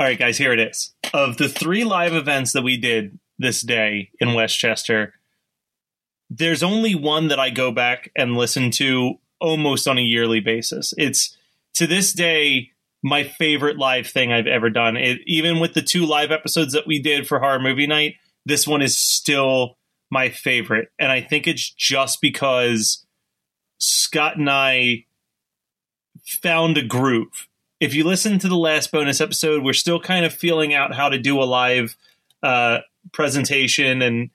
All right, guys, here it is. Of the three live events that we did this day in Westchester, there's only one that I go back and listen to almost on a yearly basis. It's, to this day, my favorite live thing I've ever done. Even with the two live episodes that we did for Horror Movie Night, this one is still my favorite. And I think it's just because Scott and I found a groove. If you listen to the last bonus episode, we're still kind of feeling out how to do a live presentation. And,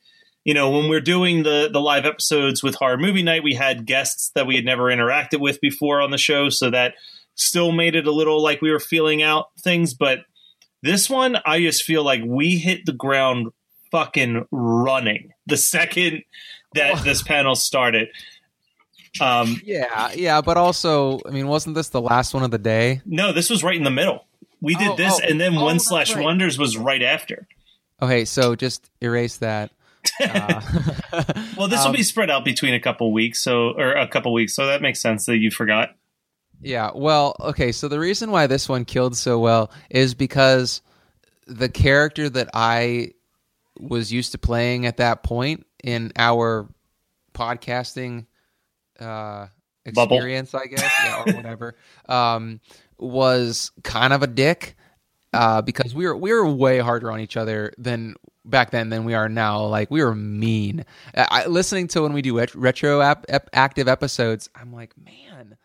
you know, when we're doing the live episodes with Horror Movie Night, we had guests that we had never interacted with before on the show. So that still made it a little like we were feeling out things. But this one, I just feel like we hit the ground fucking running the second that this panel started. Yeah, but also, I mean, wasn't this the last one of the day? No, this was right in the middle. We did this, and then One Slash Wonders was right after. Okay, so just erase that. Well, this will be spread out between a couple weeks, so that makes sense that you forgot. Yeah, well, okay, so the reason why this one killed so well is because the character that I was used to playing at that point in our podcasting experience, bubble, I guess, yeah, or whatever, was kind of a dick, because we were way harder on each other back then than we are now. Like, we were mean. Listening to when we do retroactive episodes, I'm like, man,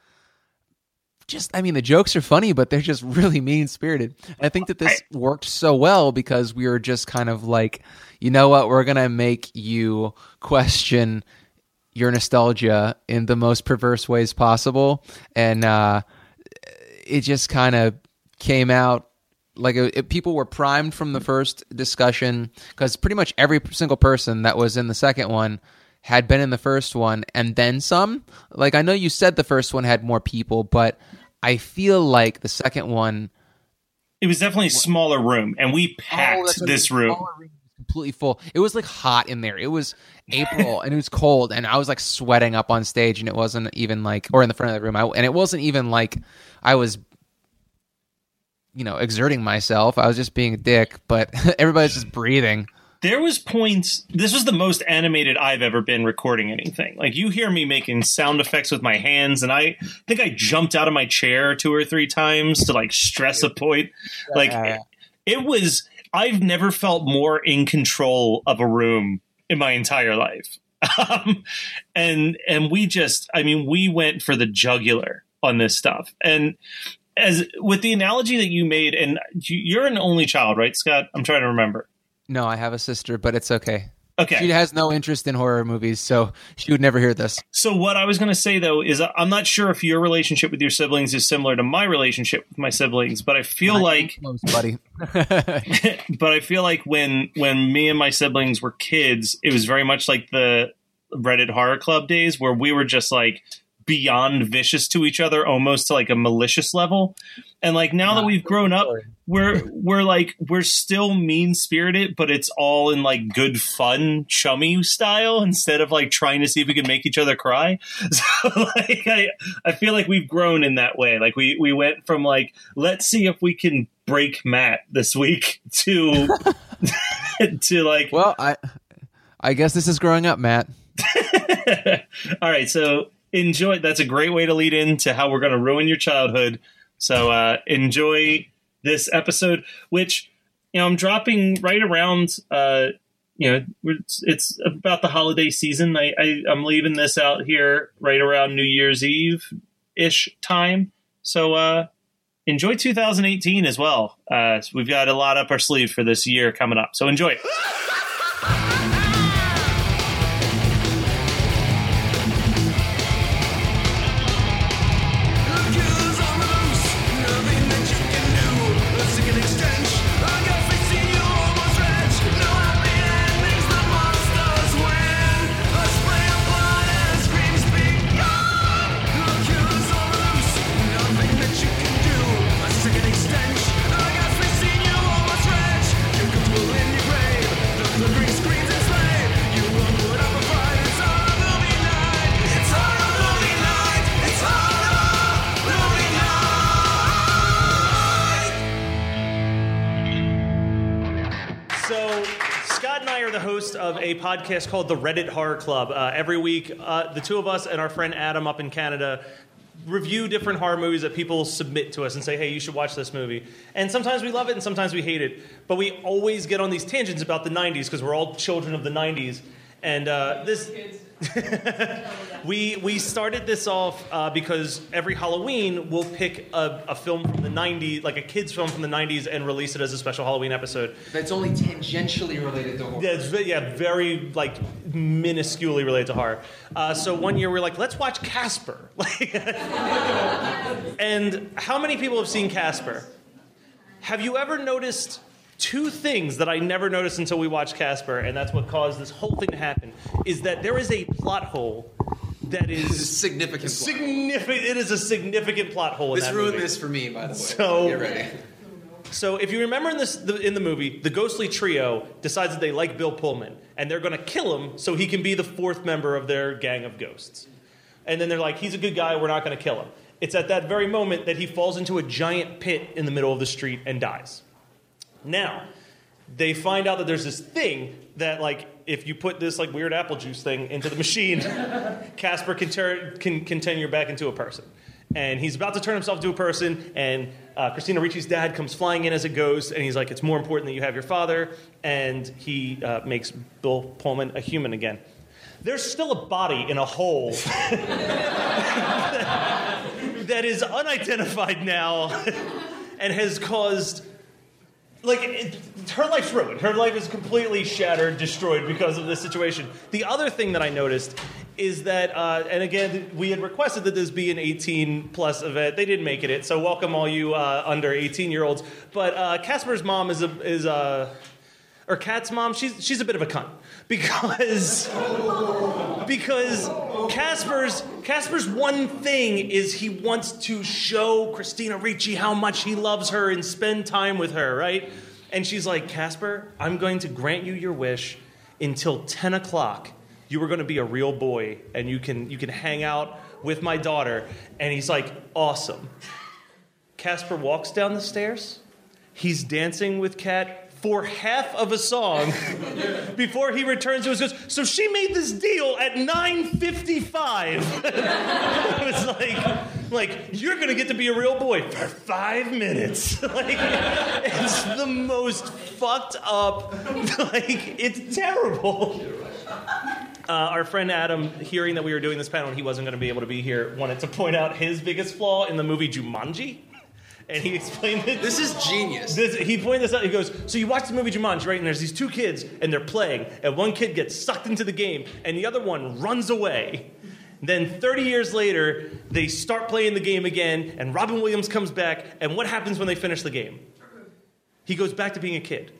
the jokes are funny, but they're just really mean spirited. And I think that this worked so well because we were just kind of like, you know what, we're gonna make you question your nostalgia in the most perverse ways possible. And it just kind of came out like people were primed from the first discussion, because pretty much every single person that was in the second one had been in the first one and then some. Like, I know you said the first one had more people, but I feel like the second one, it was definitely a smaller room, and we packed this room. Completely full. It was like hot in there. It was April and it was cold, and I was like sweating up on stage, and it wasn't even like, or in the front of the room, and it wasn't even like I was, you know, exerting myself. I was just being a dick, but everybody's just breathing. There was points. This was the most animated I've ever been recording anything. Like, you hear me making sound effects with my hands, and I think I jumped out of my chair 2 or 3 times to like stress a point. Like, it was. I've never felt more in control of a room in my entire life. And we just, we went for the jugular on this stuff. And as with the analogy that you made, and you're an only child, right, Scott? I'm trying to remember. No, I have a sister, but it's okay. Okay. She has no interest in horror movies, so she would never hear this. So what I was going to say, though, is I'm not sure if your relationship with your siblings is similar to my relationship with my siblings, but I feel like when me and my siblings were kids, it was very much like the Reddit Horror Club days, where we were just like beyond vicious to each other, almost to like a malicious level. And like, now that we've grown up, we're still mean spirited, but it's all in like good fun, chummy style, instead of like trying to see if we can make each other cry. So like, I feel like we've grown in that way. Like, we went from like, let's see if we can break Matt this week to to like, well, I guess this is growing up, Matt. All right. So enjoy. That's a great way to lead into how we're going to ruin your childhood. So enjoy this episode, which, you know, I'm dropping right around, you know, it's about the holiday season. I'm leaving this out here right around New Year's Eve-ish time. So enjoy 2018 as well. So we've got a lot up our sleeve for this year coming up. So enjoy it. Podcast called the Reddit Horror Club. Every week, the two of us and our friend Adam up in Canada review different horror movies that people submit to us and say, hey, you should watch this movie. And sometimes we love it and sometimes we hate it. But we always get on these tangents about the 90s because we're all children of the 90s. And this... we started this off because every Halloween we'll pick a film from the 90s, like a kid's film from the 90s, and release it as a special Halloween episode. That's only tangentially related to horror. Yeah, very like minusculely related to horror. So one year we were like, let's watch Casper. And how many people have seen Casper? Have you ever noticed two things that I never noticed until we watched Casper, and that's what caused this whole thing to happen, is that there is a plot hole that is significant. It is a significant plot hole. This ruined this for me, by the way. So get ready. So if you remember in the movie, the ghostly trio decides that they like Bill Pullman, and they're going to kill him so he can be the fourth member of their gang of ghosts. And then they're like, he's a good guy, we're not going to kill him. It's at that very moment that he falls into a giant pit in the middle of the street and dies. Now, they find out that there's this thing that, like, if you put this, like, weird apple juice thing into the machine, Casper can turn you back into a person. And he's about to turn himself into a person, and Christina Ricci's dad comes flying in as a ghost, and he's like, it's more important that you have your father, and he makes Bill Pullman a human again. There's still a body in a hole that is unidentified now and has caused... Like, her life's ruined. Her life is completely shattered, destroyed because of this situation. The other thing that I noticed is that, and again, we had requested that this be an 18-plus event. They didn't make it, so welcome all you under 18-year-olds. But Casper's mom or Kat's mom, she's a bit of a cunt. Because Casper's one thing is he wants to show Christina Ricci how much he loves her and spend time with her, right? And she's like, Casper, I'm going to grant you your wish until 10 o'clock. You are going to be a real boy and you can hang out with my daughter. And he's like, awesome. Casper walks down the stairs. He's dancing with Kat for half of a song before he returns to his ghost. So she made this deal at 9:55. It was like, you're going to get to be a real boy for 5 minutes. It's the most fucked up. It's terrible. Our friend Adam, hearing that we were doing this panel and he wasn't going to be able to be here, wanted to point out his biggest flaw in the movie Jumanji. And he explained it. This is genius. He pointed this out. He goes, so you watch the movie Jumanji, right? And there's these two kids, and they're playing. And one kid gets sucked into the game, and the other one runs away. Then 30 years later, they start playing the game again, and Robin Williams comes back. And what happens when they finish the game? He goes back to being a kid.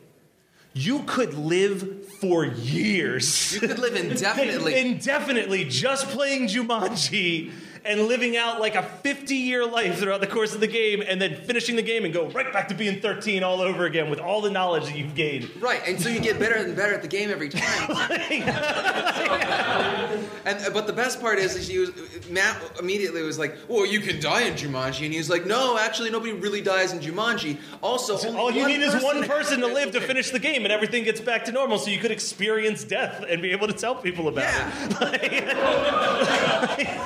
You could live for years. You could live indefinitely. Indefinitely, just playing Jumanji. And living out like a 50-year life throughout the course of the game, and then finishing the game and go right back to being 13 all over again with all the knowledge that you've gained. Right, and so you get better and better at the game every time. But the best part is Matt immediately was like, well, you can die in Jumanji. And he was like, no, actually, nobody really dies in Jumanji. Also, so all you need is one person to live to finish the game, and everything gets back to normal, so you could experience death and be able to tell people about it.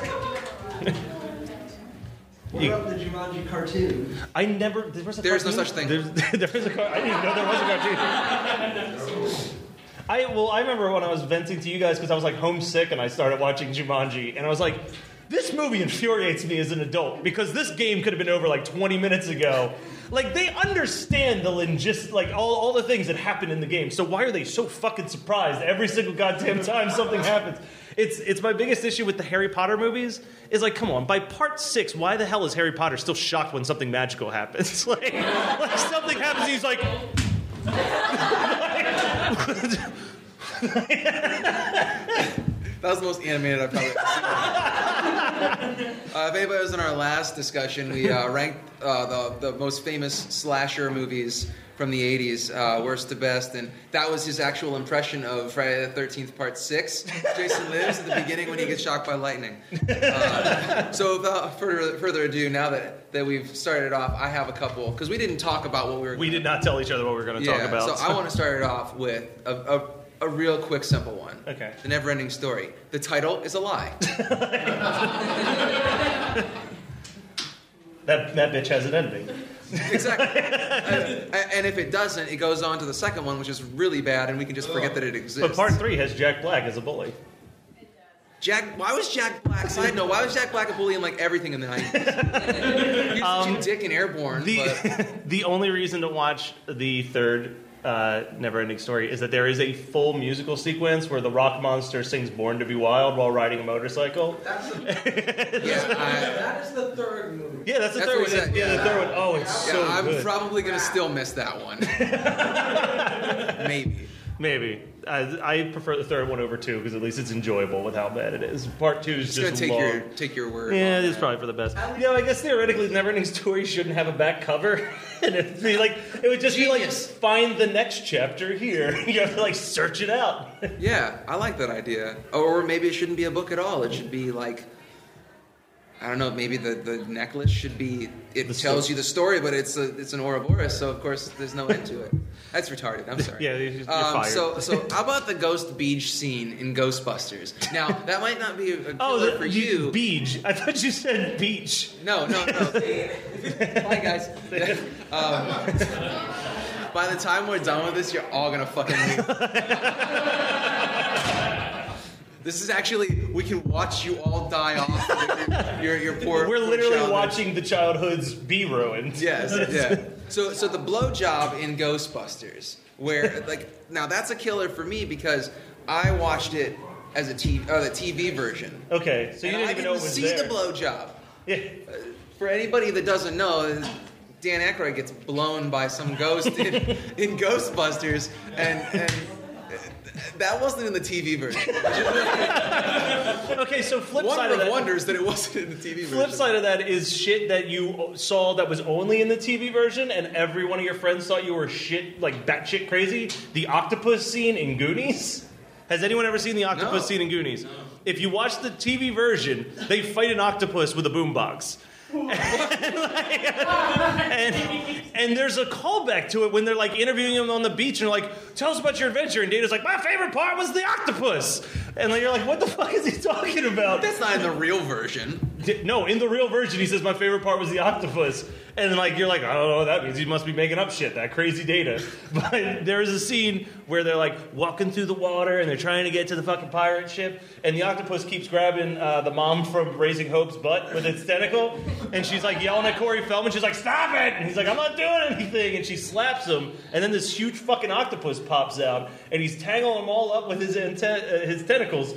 What about the Jumanji cartoon? I never. There is no such thing. There is a cartoon. I didn't know there was a cartoon. I remember when I was venting to you guys because I was like homesick and I started watching Jumanji and I was like, this movie infuriates me as an adult because this game could have been over like 20 minutes ago. Like, they understand the all the things that happen in the game. So why are they so fucking surprised every single goddamn time something happens? It's my biggest issue with the Harry Potter movies is like, come on, by part 6, why the hell is Harry Potter still shocked when something magical happens? Like something happens and he's like... That was the most animated I've probably ever seen. If anybody was in our last discussion, we ranked the most famous slasher movies from the 80s, worst to best, and that was his actual impression of Friday the 13th Part 6, Jason Lives, at the beginning when he gets shocked by lightning. So without further ado, now that we've started off, I have a couple, because we didn't talk about what we were... We did not tell each other what we were going to talk about. So I want to start it off with a real quick, simple one. Okay. The Never-Ending Story. The title is a lie. That bitch has an ending. Exactly. And if it doesn't, it goes on to the second one, which is really bad, and we can just forget that it exists. But part 3 has Jack Black as a bully. Why was Jack Black? Side note, why was Jack Black a bully in like everything in the 90s? He was Jim Dick and Airborne. The only reason to watch the third Never-Ending Story is that there is a full musical sequence where the rock monster sings Born to be Wild while riding a motorcycle. That is the third movie. Yeah, that's the third one. The third one. Oh, it's so good. I'm probably going to still miss that one. Maybe. I prefer the third one over 2 because at least it's enjoyable with how bad it is. Part 2 is just long. Take your word. Yeah, it's probably for the best. I guess theoretically, Never-Ending Story shouldn't have a back cover. And it'd be like, it would just Genius. Be like, find the next chapter here. You have to like search it out. Yeah, I like that idea. Or maybe it shouldn't be a book at all. It should be like, I don't know, maybe the necklace should be, it tells you the story, but it's an Ouroboros, so of course there's no end to it. That's retarded, I'm sorry. Yeah, you're fired. So how about the Ghost Beach scene in Ghostbusters? Now, that might not be a killer for you. Beach. I thought you said beach. No. Bye, guys. By the time we're done with this, you're all going to fucking leave. This is actually, we can watch you all die off. Your poor. We're literally childhood. Watching the childhoods be ruined. Yes. Yeah. So the blowjob in Ghostbusters, where like now that's a killer for me because I watched it as the TV version. Okay. So you didn't even know it was there. I didn't see the blowjob. Yeah. For anybody that doesn't know, Dan Aykroyd gets blown by some ghost in Ghostbusters and that wasn't in the TV version. Okay, so flip side of that... One of the wonders that it wasn't in the TV version. Flip side of that is shit that you saw that was only in the TV version, and every one of your friends thought you were shit, like batshit crazy. The octopus scene in Goonies? Has anyone ever seen the octopus scene in Goonies? No. If you watch the TV version, they fight an octopus with a boombox. and there's a callback to it when they're like interviewing him on the beach and like, tell us about your adventure. And Data's like, my favorite part was the octopus. And like, you're like, what the fuck is he talking about? That's not in the real version. No, in the real version, he says my favorite part was the octopus. And like, you're like, I don't know what that means. He must be making up shit. That crazy Data. But there is a scene where they're like walking through the water and they're trying to get to the fucking pirate ship. And the octopus keeps grabbing the mom from Raising Hope's butt with its tentacle. And she's like yelling at Corey Feldman. She's like, stop it! And he's like, I'm not doing anything. And she slaps him. And then this huge fucking octopus pops out. And he's tangling them all up with his tentacles.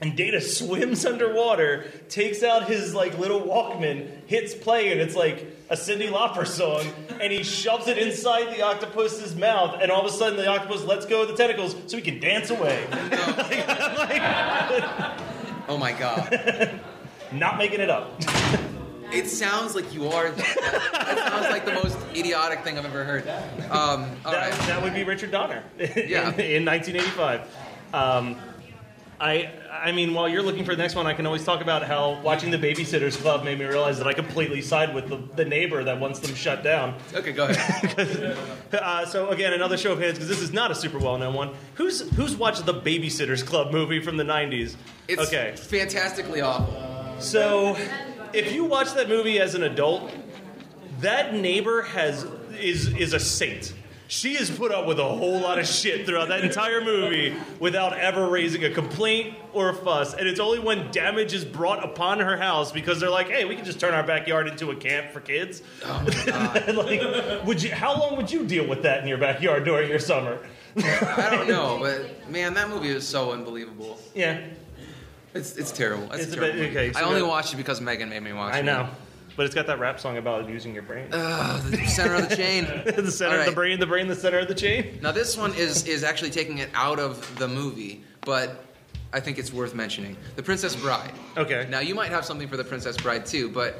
And Data swims underwater, takes out his like little Walkman, hits play, and it's like a Cyndi Lauper song, and he shoves it inside the octopus's mouth, and all of a sudden the octopus lets go of the tentacles so he can dance away. Oh my god. Not making it up. It sounds like you are. That sounds like the most idiotic thing I've ever heard. That would be Richard Donner in 1985. I mean, while you're looking for the next one, I can always talk about how watching The Babysitters Club made me realize that I completely side with the neighbor that wants them shut down. Okay, go ahead. So again, another show of hands, because this is not a super well-known one. Who's watched The Babysitters Club movie from the 90s? It's fantastically awful. So if you watch that movie as an adult, that neighbor is a saint. She has put up with a whole lot of shit throughout that entire movie without ever raising a complaint or a fuss. And it's only when damage is brought upon her house because they're like, hey, we can just turn our backyard into a camp for kids. Oh my God. Like, how long would you deal with that in your backyard during your summer? I don't know, but man, that movie is so unbelievable. Yeah. It's terrible. It's a terrible bit, okay, so I only watched it because Megan made me watch it. I know. But it's got that rap song about using your brain. The center of the chain. The center of the brain, the center of the chain. Now this one is actually taking it out of the movie, but I think it's worth mentioning. The Princess Bride. Okay. Now you might have something for The Princess Bride too, but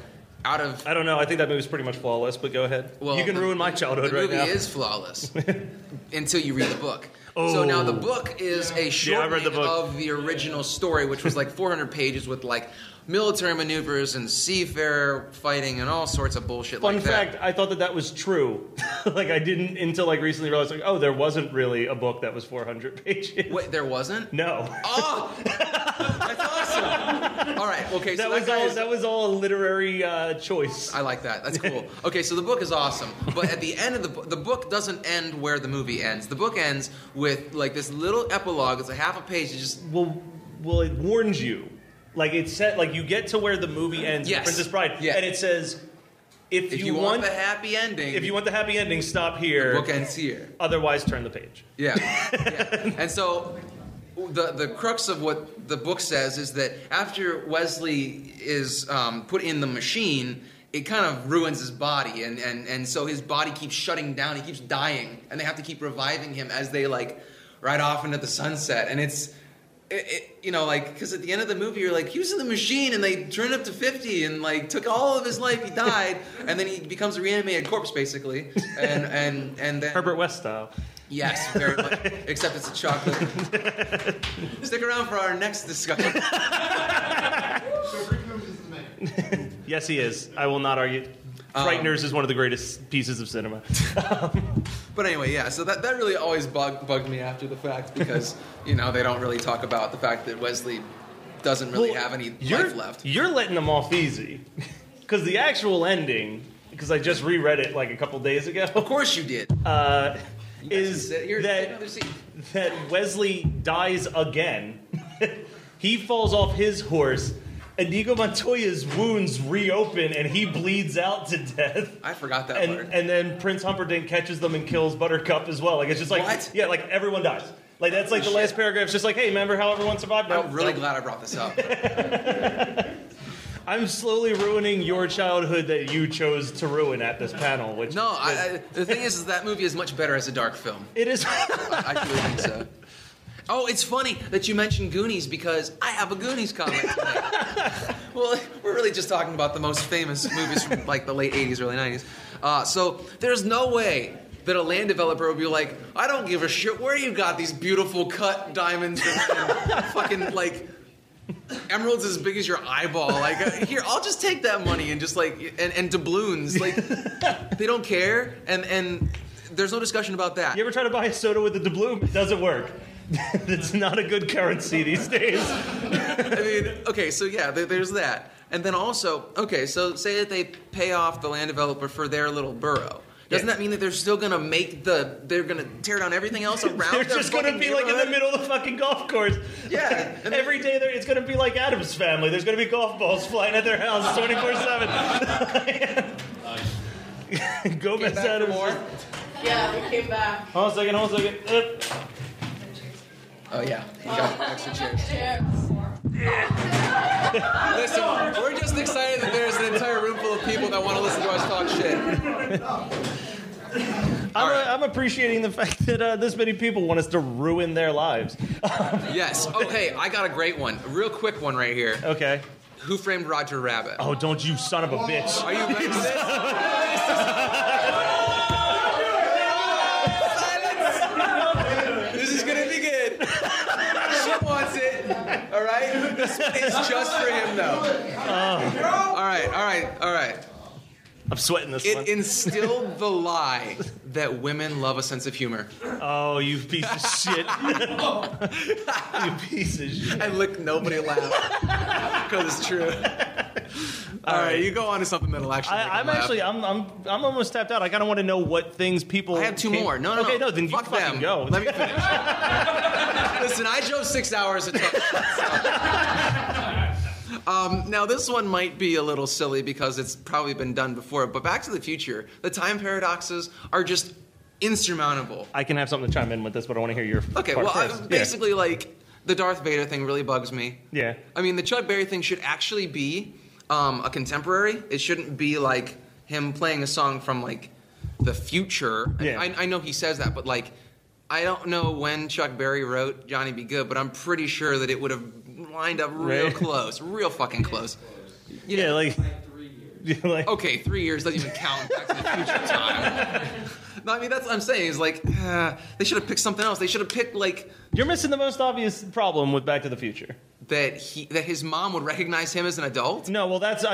out of... I don't know. I think that movie's pretty much flawless, but go ahead. Well, you can ruin my childhood right now. The movie is flawless until you read the book. Oh. So now the book is a shortening of the original story, which was like 400 pages with like military maneuvers and seafarer fighting and all sorts of bullshit like that. Fun fact, I thought that was true. Like I didn't until like recently realized like, oh, there wasn't really a book that was 400 pages. Wait, there wasn't? No. Oh! That's awesome. All right, okay. So that was all a literary choice. I like that. That's cool. Okay, so the book is awesome. But at the end of the book doesn't end where the movie ends. The book ends with like this little epilogue. It's a half a page. It's just... Well, it warns you. Like it said, like you get to where the movie ends, yes, Princess Bride, yes, and it says, "If you want the happy ending, stop here. The book ends here. Otherwise, turn the page." Yeah, yeah. And so the crux of what the book says is that after Wesley is put in the machine, it kind of ruins his body, and so his body keeps shutting down. He keeps dying, and they have to keep reviving him as they like ride off into the sunset, and it's... because at the end of the movie, you're like, he was in the machine, and they turned up to 50, and like took all of his life. He died, and then he becomes a reanimated corpse, basically. And then Herbert West style. Yes, very much. Except it's a chocolate. Stick around for our next discussion. So Rick Moves is the man. Yes, he is. I will not argue. Frighteners is one of the greatest pieces of cinema. But anyway, yeah, so that really always bugged me after the fact because, you know, they don't really talk about the fact that Wesley doesn't really have any life left. You're letting them off easy because the actual ending, because I just reread it like a couple days ago. Of course you did. Is that Wesley dies again. He falls off his horse. Inigo Montoya's wounds reopen, and he bleeds out to death. I forgot that part. And then Prince Humperdinck catches them and kills Buttercup as well. Like it's just like what? Yeah, like everyone dies. Like that's like the last paragraph. It's just like, hey, remember how everyone survived? No, I'm really glad I brought this up. I'm slowly ruining your childhood that you chose to ruin at this panel. Which no, the thing is that movie is much better as a dark film. It is. I truly think so. Oh, it's funny that you mentioned Goonies because I have a Goonies comment today. Well, we're really just talking about the most famous movies from like the late 80s, early 90s. So there's no way that a land developer would be like, I don't give a shit where you got these beautiful cut diamonds and fucking like emeralds as big as your eyeball. Like, here, I'll just take that money and just like, and doubloons. Like, they don't care. And there's no discussion about that. You ever try to buy a soda with a doubloon? It doesn't work. It's not a good currency these days. I mean, okay, so yeah, there's that. And then also, okay, so say that they pay off the land developer for their little burrow. Doesn't that mean that they're still going to they're going to tear down everything else around them? They're just going to be like in the middle of the fucking golf course. Yeah. Every day it's going to be like Adam's Family. There's going to be golf balls flying at their house 24/7. Gomez Adams. Yeah, we came back. Hold on a second. Oh, yeah. You got extra chairs. Yeah. Listen, we're just excited that there's an entire room full of people that want to listen to us talk shit. I'm appreciating the fact that this many people want us to ruin their lives. Yes. Oh, hey, I got a great one. A real quick one right here. Okay. Who Framed Roger Rabbit? Oh, don't you son of a bitch. Are you ready for this? All right? This is just for him, though. All right. I'm sweating this one. It instilled the lie that women love a sense of humor. Oh, you piece of shit. You piece of shit. I look, nobody laugh. Because it's true. All right, you go on to something that'll actually. I'm almost tapped out. I kind of want to know what things people. I have two more. No. Then fuck you fucking them. Go. Let me finish. Listen, I drove 6 hours. Now this one might be a little silly because it's probably been done before, but Back to the Future, the time paradoxes are just insurmountable. I can have something to chime in with this, but I want to hear your first. Basically, like, the Darth Vader thing really bugs me. Yeah. I mean, the Chuck Berry thing should actually be a contemporary. It shouldn't be, like, him playing a song from, like, the future. Yeah. I know he says that, but, like, I don't know when Chuck Berry wrote Johnny Be Good, but I'm pretty sure that it would have lined up real close. Real fucking close. You know, like 3 years. Okay, 3 years doesn't even count. Back to the Future time. No, I mean, that's what I'm saying. Is like, they should have picked something else. They should have picked, like... You're missing the most obvious problem with Back to the Future. That his mom would recognize him as an adult? No, well, that's the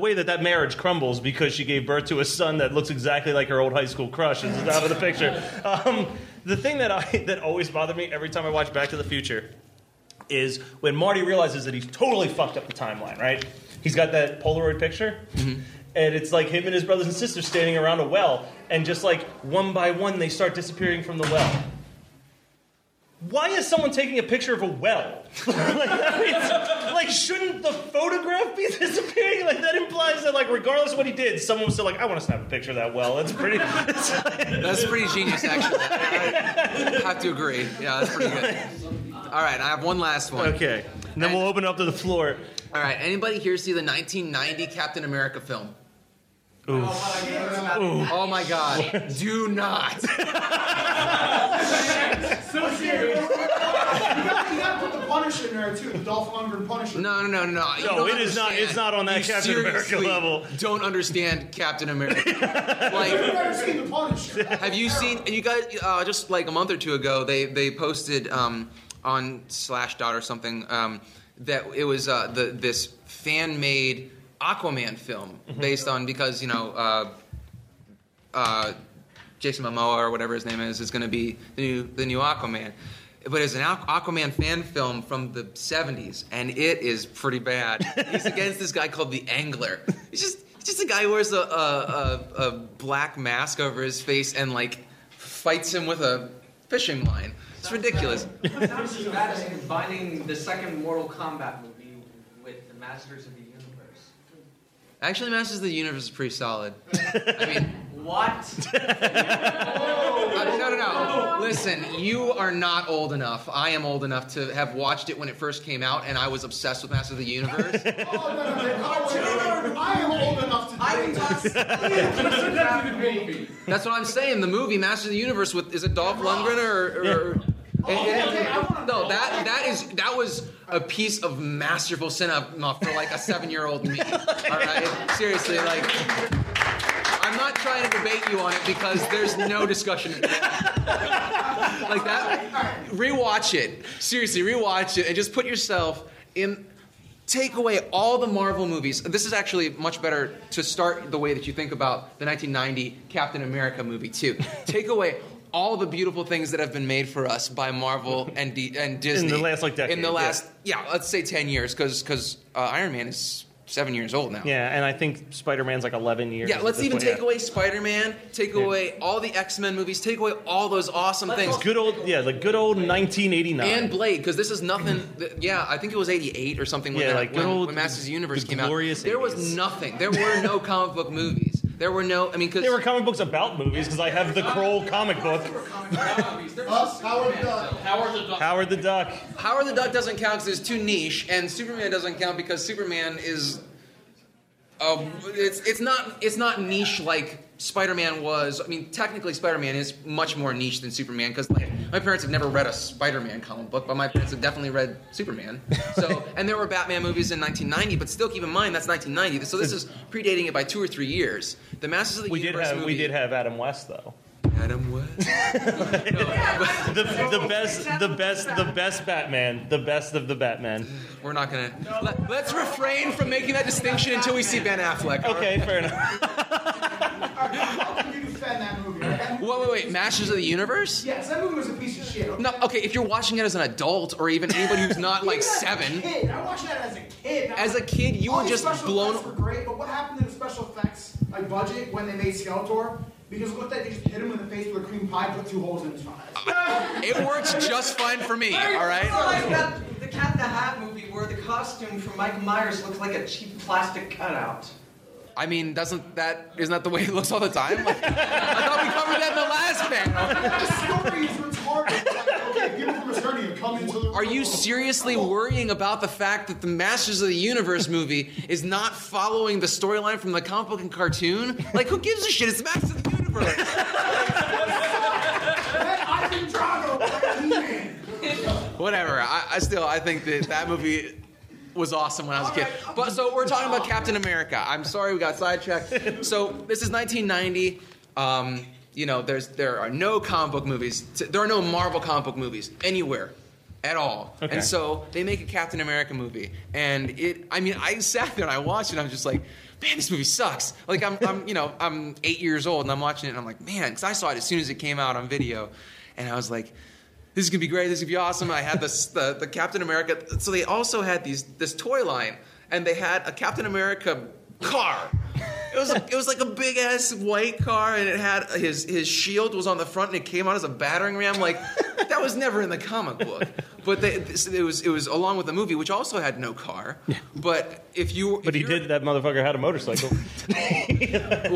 way that marriage crumbles because she gave birth to a son that looks exactly like her old high school crush and is out of the picture. The thing that always bothered me every time I watch Back to the Future is when Marty realizes that he's totally fucked up the timeline, right? He's got that Polaroid picture. Mm-hmm. And it's like him and his brothers and sisters standing around a well, and just like one by one they start disappearing from the well. Why is someone taking a picture of a well? Shouldn't the photograph be disappearing? Like, that implies that, like, regardless of what he did, someone was still like, I want to snap a picture of that well. That's pretty genius, actually. I have to agree. Yeah, that's pretty good. All right, I have one last one. Okay. And then we'll open up to the floor. All right, anybody here see the 1990 Captain America film? Oof. Oh my God. Do not. So serious. You gotta put the Punisher in there too, the Dolph Lundgren Punisher. No. No, it is not. It's not on that Captain America level. Don't understand Captain America. Like, you've never seen the Punisher. Have you seen? You guys just like a month or two ago, they posted on Slashdot or something that it was this fan-made Aquaman film based on, because, you know, Jason Momoa or whatever his name is going to be the new Aquaman. But it's an Aquaman fan film from the 70s, and it is pretty bad. He's against this guy called the Angler. He's just a guy who wears a black mask over his face and, like, fights him with a fishing line. It's ridiculous. It sounds as bad as combining the second Mortal Kombat movie with the Masters of the Universe. Actually, Masters of the Universe is pretty solid. I mean... What? No. Listen, you are not old enough. I am old enough to have watched it when it first came out, and I was obsessed with Masters of the Universe. I am old enough to do it. That's what I'm saying. The movie, Masters of the Universe, is it Dolph Lundgren or no, that was a piece of masterful cinema for, like, a 7-year-old me. All right? Seriously, like... I'm not trying to debate you on it because there's no discussion. Like that, rewatch it. Seriously, rewatch it and just put yourself in. Take away all the Marvel movies. This is actually much better to start the way that you think about the 1990 Captain America movie too. Take away all the beautiful things that have been made for us by Marvel and Disney in the last decade. In the last, let's say 10 years, because Iron Man is 7 years old now. Yeah, and I think Spider-Man's like 11 years. Yeah, let's even take away Spider-Man, take away all the X-Men movies, take away all those awesome things. Good old 1989. And Blade, because this is nothing. I think it was 88 or something when Masters of the Universe came out. There was nothing. There were no comic book movies. There were no. I mean, because there were comic books about movies. Because I have the Kroll comic book. Howard the Duck. Howard the Duck doesn't count because it's too niche, and Superman doesn't count because Superman is. It's not niche like Spider-Man was. I mean, technically, Spider-Man is much more niche than Superman because, like, my parents have never read a Spider-Man comic book, but my parents have definitely read Superman. So, and there were Batman movies in 1990, but still keep in mind that's 1990. So this is predating it by 2 or 3 years. The Masters of the Universe movie. We did have Adam West though. Adam West. the best Batman, the best of the Batman. We're not gonna. Let's refrain from making that distinction until we see Ben Affleck. Okay, fair enough. How can you defend that movie? Wait. Masters of the Universe? Yes, that movie was a piece of shit. Okay? No, okay, if you're watching it as an adult or even anybody who's not like seven. I watched that as a kid. As a kid, you were just blown. Special effects were great, but what happened to the special effects like budget when they made Skeletor? Because what they just hit him in the face with a cream pie, put two holes in his eyes. It works just fine for me, all right? The Cat in the Hat movie where the costume from Michael Myers looks like a cheap plastic cutout. I mean, isn't that the way it looks all the time? Like, I thought we covered that in the last panel. Are you seriously worrying about the fact that the Masters of the Universe movie is not following the storyline from the comic book and cartoon? Like, who gives a shit? It's Masters of the Universe. Whatever. I think that movie was awesome when I was a kid. But so we're talking about Captain America. I'm sorry we got sidetracked. So this is 1990. You know, there are no comic book movies. There are no Marvel comic book movies anywhere at all. Okay. And so they make a Captain America movie. And I sat there and I watched it and I was just like, man, this movie sucks. Like, I'm 8 years old and I'm watching it and I'm like, man, because I saw it as soon as it came out on video. And I was like, this is going to be great. This is going to be awesome. And I had this the Captain America. So they also had this toy line. And they had a Captain America car. It was like a big ass white car, and it had his shield was on the front, and it came out as a battering ram. Like, that was never in the comic book, but it was along with the movie, which also had no car. Yeah. But that motherfucker had a motorcycle.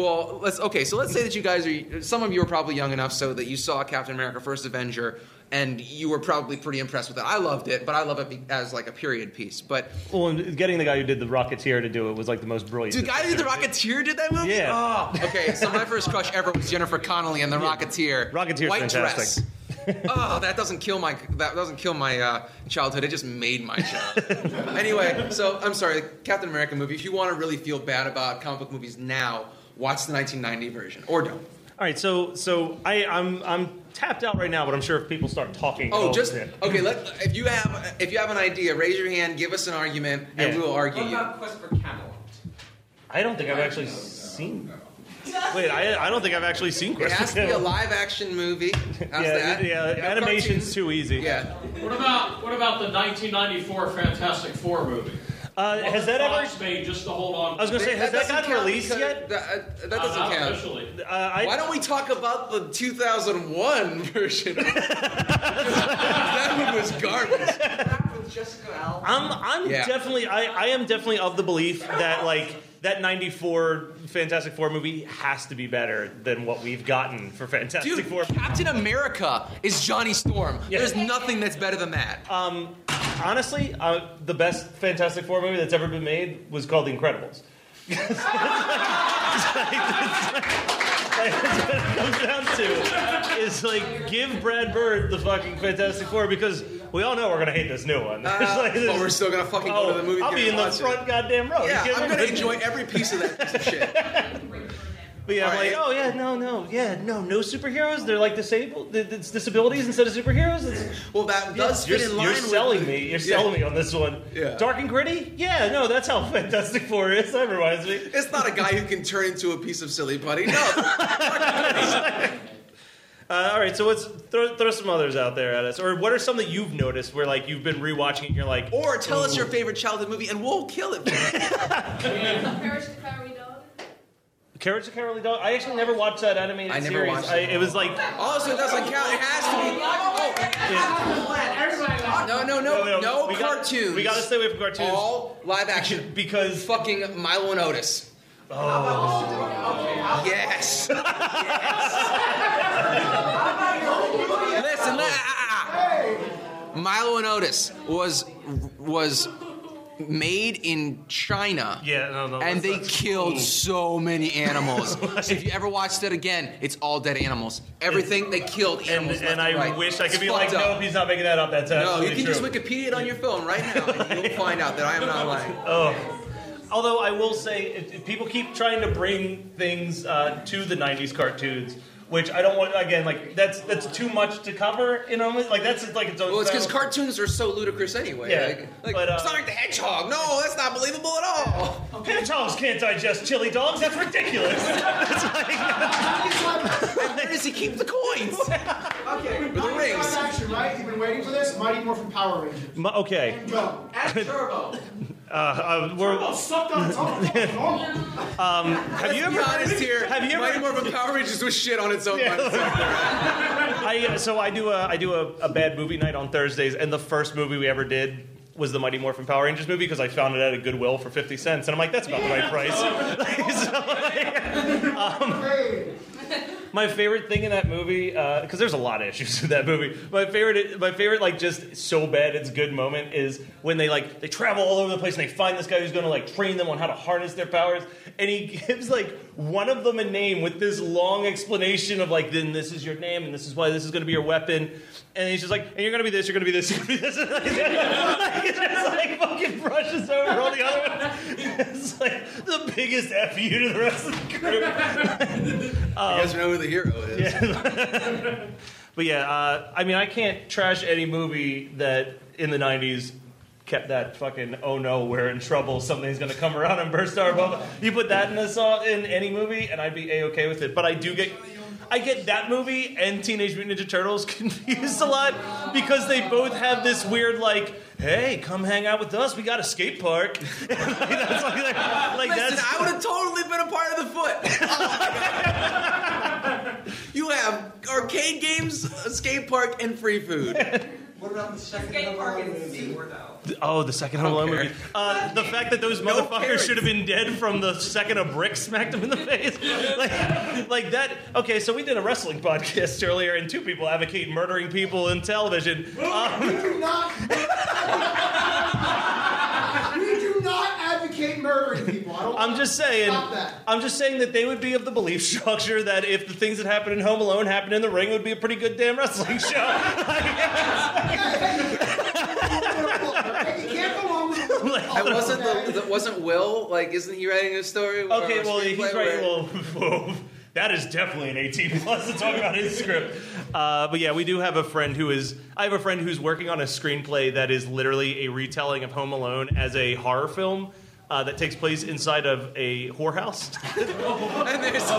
Well, let's say that you guys some of you were probably young enough so that you saw Captain America: First Avenger. And you were probably pretty impressed with it. I loved it, but I love it as like a period piece. But and getting the guy who did the Rocketeer to do it was like the most brilliant. The guy who did the Rocketeer did that movie? Yeah. Oh. Okay, so my first crush ever was Jennifer Connelly and the Rocketeer. Rocketeer's white fantastic. Dress. Oh, that doesn't kill my childhood. It just made my childhood. Anyway, so I'm sorry, the Captain America movie. If you want to really feel bad about comic book movies now, watch the 1990 version or don't. All right, so I'm tapped out right now, but I'm sure if people start talking. Oh, okay. If you have an idea, raise your hand, give us an argument, and we will argue. What about Quest for Camelot? I don't think I've actually seen. Wait, I don't think I've actually seen Quest for Camelot. It has to be a live action movie. How's that? Yeah, animation's too easy. Yeah. What about the 1994 Fantastic Four movie? Has that ever made just to hold on? I was going to say, has that gotten released yet? That doesn't count. Officially. Why don't we talk about the 2001 version? That one was garbage. I am definitely of the belief that like that 94 Fantastic Four movie has to be better than what we've gotten for Fantastic Four. Captain America is Johnny Storm. Yeah. There's nothing that's better than that. Honestly, the best Fantastic Four movie that's ever been made was called The Incredibles. That's what it comes down to. Is like, give Brad Bird the fucking Fantastic Four, because we all know we're going to hate this new one. But we're still going to fucking go to the movie theater. I'll be in the front goddamn row. Yeah, I'm going to enjoy every piece of that piece of shit. But yeah, no superheroes. They're like disabled. It's disabilities instead of superheroes. You're selling me on this one. Yeah. Dark and gritty? Yeah, no, that's how Fantastic Four is. That reminds me. It's not a guy who can turn into a piece of silly putty. No. All right, so let's throw some others out there at us. Or what are some that you've noticed where like you've been rewatching it and you're like, or tell us your favorite childhood movie and we'll kill it. Carriage to Carolee Dog. I actually never watched that animated series. It was like... Also, it doesn't count. It has to be... Oh. No, we cartoons. We got to stay away from cartoons. All live action. Because... Fucking Milo and Otis. Oh. Yes. Listen, Milo and Otis was made in China, and they killed so many animals. Like, if you ever watched it again, it's all dead animals. Everything they killed animals. And I wish I could be like, nope, he's not making that up. That's absolutely true. No, you can just Wikipedia it on your phone right now, and you'll find out that I am not lying. Oh. Although I will say, if people keep trying to bring things to the 90s cartoons, which I don't want, again, like, that's too much to cover in almost, like, that's like its own. Well, it's because cartoons are so ludicrous anyway. Yeah. Like, Sonic the Hedgehog, no, that's not believable at all. Okay. Hedgehogs can't digest chili dogs, that's ridiculous. That's like... There is Jesse, keep the coins. Okay, with the rings. Action, right? You've been waiting for this. Mighty Morphin Power Rangers. Okay. And go. Add Turbo. Sucked on its own. Have you ever honest here? Have you ever Mighty Morphin Power Rangers was shit on its own? Yeah. I do a bad movie night on Thursdays, and the first movie we ever did was the Mighty Morphin Power Rangers movie because I found it at a Goodwill for 50 cents, and I'm like, that's about the right price. My favorite thing in that movie, because there's a lot of issues with that movie. My favorite, like just so bad it's good moment is when they travel all over the place and they find this guy who's going to like train them on how to harness their powers, and he gives like one of them a name with this long explanation of like, then this is your name and this is why this is going to be your weapon, and he's just like, and you're going to be this, you're going to be this, you're going to be this, and like, it just like fucking brushes over all the other ones. It's like the biggest F you to the rest of the group. You guys know who the hero is. Yeah. But yeah, I mean, I can't trash any movie that in the 90s kept that fucking, oh no, we're in trouble, something's gonna come around and burst our bubble. You put that in a song, in any movie, and I'd be A-okay with it. But I get that movie and Teenage Mutant Ninja Turtles confused a lot because they both have this weird, like, hey, come hang out with us, we got a skate park. Listen, I would have totally been a part of the foot. You have arcade games, a skate park, and free food. What about the second Home Alone movie? Oh, the second Home Alone movie. The fact that those motherfuckers should have been dead from the second a brick smacked them in the face. like that. Okay, so we did a wrestling podcast earlier, and two people advocate murdering people in television. We do not advocate murdering people. I'm just saying that they would be of the belief structure that if the things that happen in Home Alone happen in the ring, it would be a pretty good damn wrestling show. Wasn't Will, like, isn't he writing a story? Okay, well, he's writing. Well, that is definitely an 18+ to talk about his script. But yeah, we do have a friend who's working on a screenplay that is literally a retelling of Home Alone as a horror film. That takes place inside of a whorehouse, and there's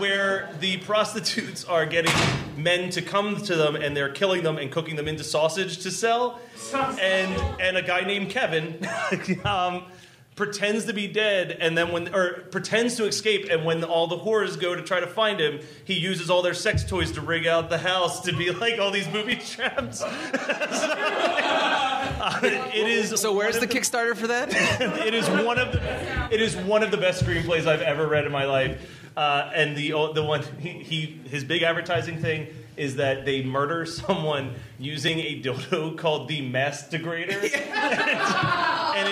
where the prostitutes are getting men to come to them, and they're killing them and cooking them into sausage to sell. And a guy named Kevin pretends to be dead, and then pretends to escape, and when all the whores go to try to find him, he uses all their sex toys to rig out the house to be like all these booby traps. It is. So where's the Kickstarter for that? It is one of the best screenplays I've ever read in my life. And the one his big advertising thing is that they murder someone using a dildo called the Mass Degrader, and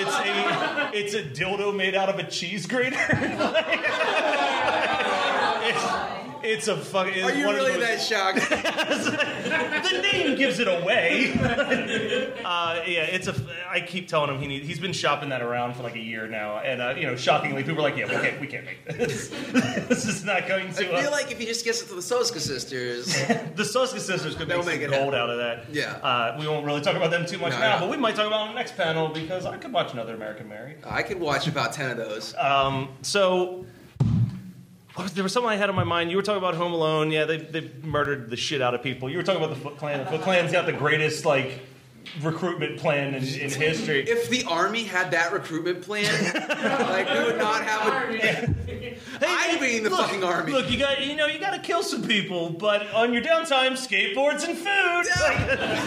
it's a dildo made out of a cheese grater. It's a fucking. Are you really that shocked? The name gives it away. Yeah, it's a. I keep telling him he's been shopping that around for like a year now, and shockingly, people are like, "Yeah, we can't make this. This is not going to." I feel like if he just gets it to the Soska Sisters, the Soska Sisters could make some gold out of that. Yeah, we won't really talk about them too much now, but we might talk about them on the next panel because I could watch another American Mary. I could watch about 10 of those. So. There was something I had on my mind. You were talking about Home Alone. Yeah, they murdered the shit out of people. You were talking about the Foot Clan. The Foot Clan's got the greatest, like, recruitment plan in history. If the Army had that recruitment plan, like, we would not have a... Hey, I'd be in the fucking Army. Look, you gotta kill some people, but on your downtime, skateboards and food!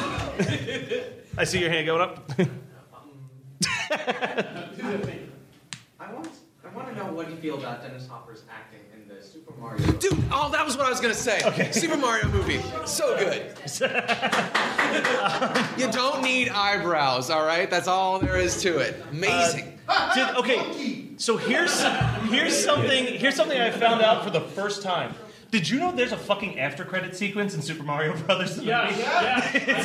I see your hand going up. I want to know what you feel about Dennis Hopper's acting. Super Mario. Dude, that was what I was going to say. Okay. Super Mario movie. So good. You don't need eyebrows, all right? That's all there is to it. Amazing. So here's something I found out for the first time. Did you know there's a fucking after credit sequence in Super Mario Brothers? Yeah. I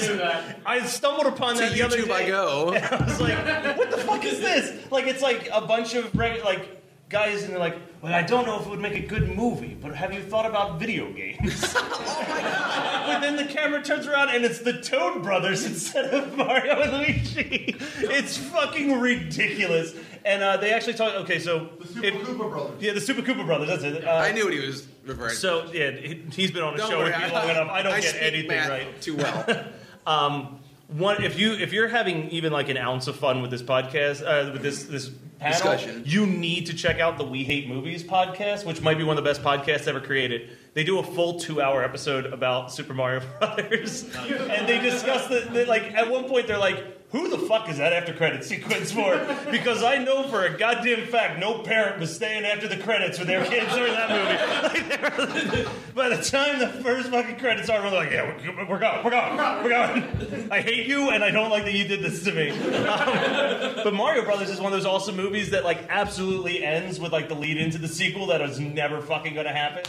knew that. I stumbled upon that the other day. To YouTube I go. And I was like, what the fuck is this? Like, it's like a bunch of, like... guys, and they're like, well, I don't know if it would make a good movie, but have you thought about video games? Oh, my God. But then the camera turns around, and it's the Toad Brothers instead of Mario and Luigi. It's fucking ridiculous. And they actually talk, okay, so... The Super Koopa Brothers. Yeah, the Super Koopa Brothers, that's it. I knew what he was referring to. So, yeah, he's been on the show with me long enough. I don't get anything right. Too well. One, if you're having even like an ounce of fun with this podcast, with this panel, discussion, you need to check out the We Hate Movies podcast, which might be one of the best podcasts ever created. They do a full 2-hour episode about Super Mario Brothers, and they discuss the like. At one point, they're like, "Who the fuck is that after credits sequence for?" Because I know for a goddamn fact no parent was staying after the credits with their kids during that movie. Like, by the time the first fucking credits are, we're like, yeah, we're gone. I hate you, and I don't like that you did this to me. But Mario Brothers is one of those awesome movies that like absolutely ends with like the lead into the sequel that is never fucking going to happen.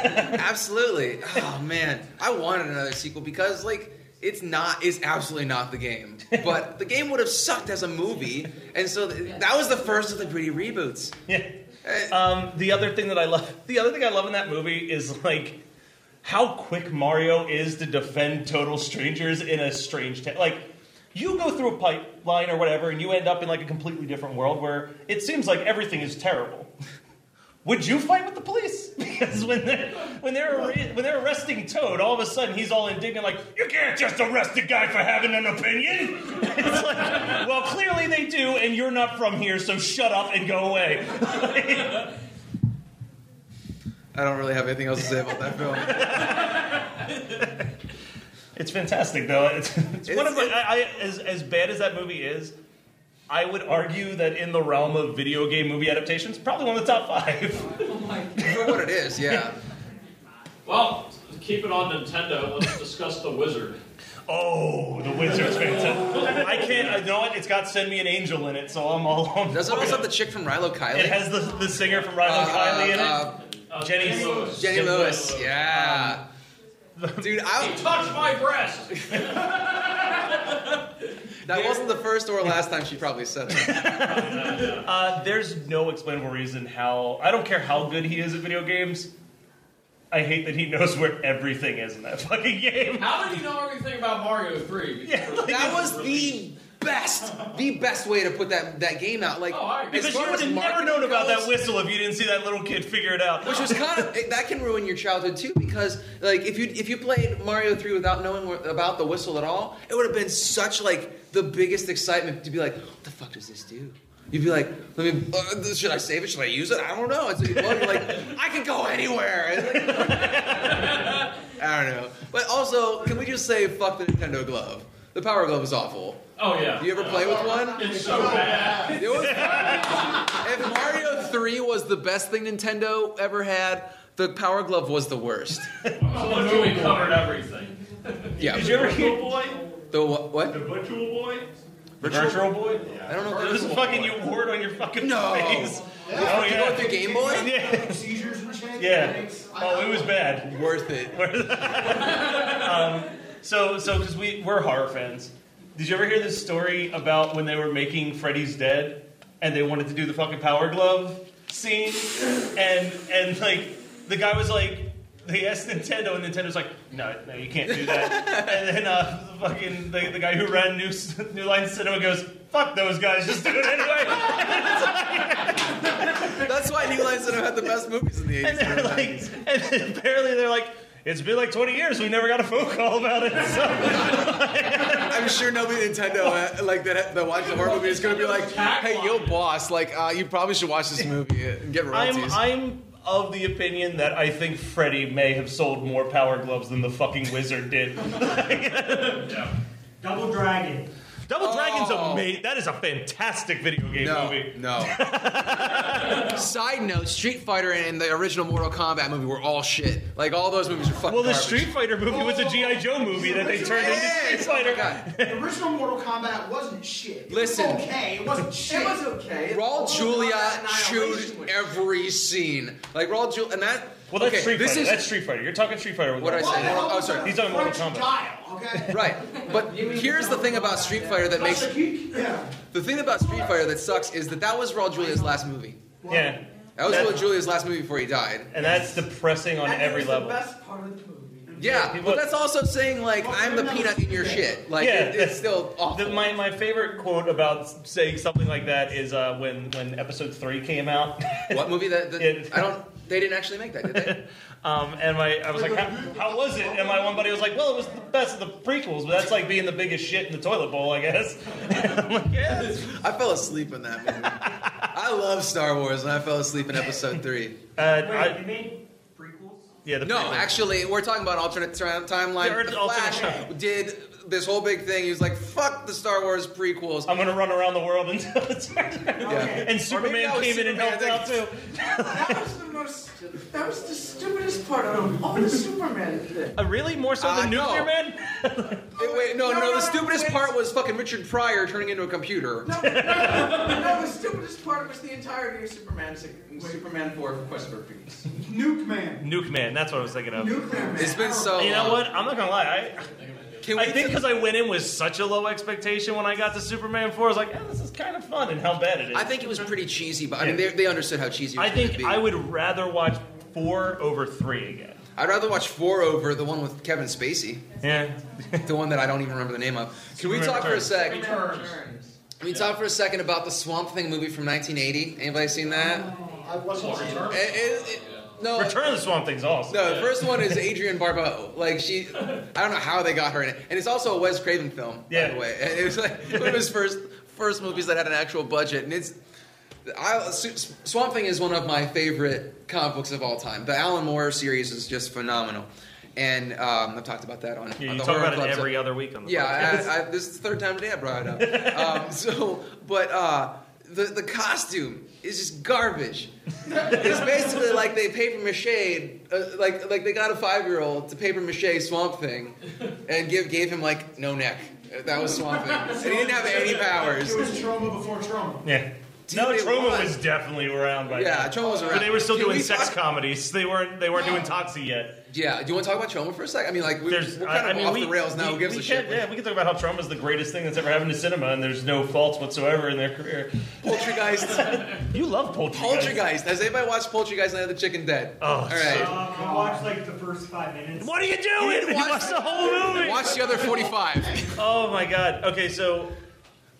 Absolutely. Oh, man. I wanted another sequel because, like, it's absolutely not the game. But the game would have sucked as a movie, and so that was the first of the pretty reboots. Yeah. The other thing I love in that movie is like how quick Mario is to defend total strangers in a strange town. Like, you go through a pipeline or whatever, and you end up in like a completely different world where it seems like everything is terrible. Would you fight with the police? Because when they're arresting Toad, all of a sudden he's all indignant, like, you can't just arrest a guy for having an opinion. It's like, well, clearly they do, and you're not from here, so shut up and go away. I don't really have anything else to say about that film. It's fantastic, though. It's one of my, as bad as that movie is, I would argue that in the realm of video game movie adaptations, probably one of the top 5. Oh my God. For what it is, yeah. Well, keep it on Nintendo. Let's discuss The Wizard. Oh, The Wizard's fantastic. I can't, you know what? It's got Send Me an Angel in it, so I'm all on. Does it also have the chick from Rilo Kiley? It has the singer from Rilo Kiley in it. Jenny Lewis. Yeah. Dude, he touched my breast! That wasn't the first or last time she probably said it. There's no explainable reason how... I don't care how good he is at video games. I hate that he knows where everything is in that fucking game. How did he know everything about Mario 3? Yeah, like, that was really... the best way to put that game out. Like, because you would have never known about that whistle if you didn't see that little kid figure it out. Which was kind of... that can ruin your childhood, too, because like if you played Mario 3 without knowing about the whistle at all, it would have been such like the biggest excitement to be like, what the fuck does this do? You'd be like, should I save it? Should I use it? I don't know. And so you're like, I can go anywhere. Like, I don't know. But also, can we just say, fuck the Nintendo Glove? The Power Glove is awful. Oh, yeah. Do you ever play with one? It's so bad. It was, if Mario 3 was the best thing Nintendo ever had, the Power Glove was the worst. The movie covered everything. Yeah. Did you ever hear the Boy? The what? The Virtual Boy? Virtual Boy? Yeah. I don't know. This is fucking you wore it on your fucking face. Yeah. Oh, you know, with the Game Boy? Yeah. Seizures and shit? Yeah. Oh, it was bad. Worth it. So, because we're horror fans. Did you ever hear this story about when they were making Freddy's Dead and they wanted to do the fucking Power Glove scene? And like, the guy was like, they asked Nintendo, and Nintendo's like, no, you can't do that. And then the guy who ran New Line Cinema goes, fuck those guys, just do it anyway. That's why New Line Cinema had the best movies in the 80s. And apparently they're like, it's been like 20 years. We never got a phone call about it. So. I'm sure nobody at Nintendo like that watches the horror movie is going to be like, "Hey, yo, boss! Like, you probably should watch this movie and get royalties." I'm of the opinion that I think Freddy may have sold more Power Gloves than the fucking Wizard did. Yeah. Double Dragon. Dragon's amazing. That is a fantastic video game movie. No. Side note, Street Fighter and the original Mortal Kombat movie were all shit. Like, all those movies are fucking garbage. Well, the Street Fighter movie was a G.I. Joe movie that they turned into Street Fighter. Oh, the original Mortal Kombat wasn't shit. It wasn't shit. It was okay. Raul Julia chewed every scene. Like, Raul Julia... And that... Well, that's Street Fighter. That's Street Fighter. You're talking Street Fighter. What did I say? Oh, sorry. He's talking Mortal Kombat. Dial, okay? Right. But here's the thing about Street Fighter that makes... The thing about Street Fighter that sucks is that was Raul Julia's last movie. Yeah. That was Will and Julia's last movie before he died. And that's depressing on every level. That's the best part of the movie. Yeah, but that's also saying, like, I'm the peanut in your shit. Like, it's still awful. My favorite quote about saying something like that is when episode 3 came out. What movie? They didn't actually make that, did they? I was like, how was it? And my one buddy was like, well, it was the best of the prequels, but that's like being the biggest shit in the toilet bowl, I guess. I'm like, yeah. I fell asleep in that movie. I love Star Wars, and I fell asleep in episode 3. Wait, you mean... Yeah, actually, we're talking about alternate timeline. The Flash did this whole big thing. He was like, fuck the Star Wars prequels. I'm going to run around the world until it's right. Yeah. And Superman came in and helped out, too. That was the stupidest part of all the Superman thing. Really? More so than Nuclear Man? The stupidest part was fucking Richard Pryor turning into a computer. No, the stupidest part was the entirety of Superman 4 Quest for Peace. Nuke Man, that's what I was thinking of. Nuke Man. It's been so You know what? I'm not going to lie. I think because I went in with such a low expectation when I got to Superman 4, I was like, this is kind of fun and how bad it is. I think it was pretty cheesy, but I mean, they understood how cheesy it was. I think I would rather watch 4 over 3 again. I'd rather watch 4 over the one with Kevin Spacey. Yeah. The one that I don't even remember the name of. Can we talk for a sec? Can we talk for a second about the Swamp Thing movie from 1980? Anybody seen that? I've watched it. No, Return of the Swamp Thing's awesome. No, the first one is Adrienne Barbeau. Like I don't know how they got her in it, and it's also a Wes Craven film, by the way. And it was like one of his first movies that had an actual budget, and Swamp Thing is one of my favorite comic books of all time. The Alan Moore series is just phenomenal, and I've talked about that on. Yeah, on you the talk about it every other week on the podcast. Yeah, this is the third time today I brought it up. The costume is just garbage. It's basically like they papier-mâché'd, like they got a 5-year-old to papier-mâché Swamp Thing and gave him, like, no neck. That was Swamp Thing. And he didn't have any powers. It was trauma before trauma. Yeah. Trauma was definitely around by then. Yeah, trauma was around. But they were still doing sex comedies. They weren't doing Toxie yet. Yeah, do you want to talk about trauma for a sec? I mean, like, we're kind of off the rails now. Who gives a shit? Yeah, we can talk about how trauma is the greatest thing that's ever happened to cinema, and there's no faults whatsoever in their career. Poltergeist. You love Poltergeist. Poltergeist. Has anybody watched Poltergeist and the Chicken Dead? Oh, all right. I watched, like, the first 5 minutes. What are you doing? You watched the whole movie. Watch the other 45. Oh, my God. Okay, so...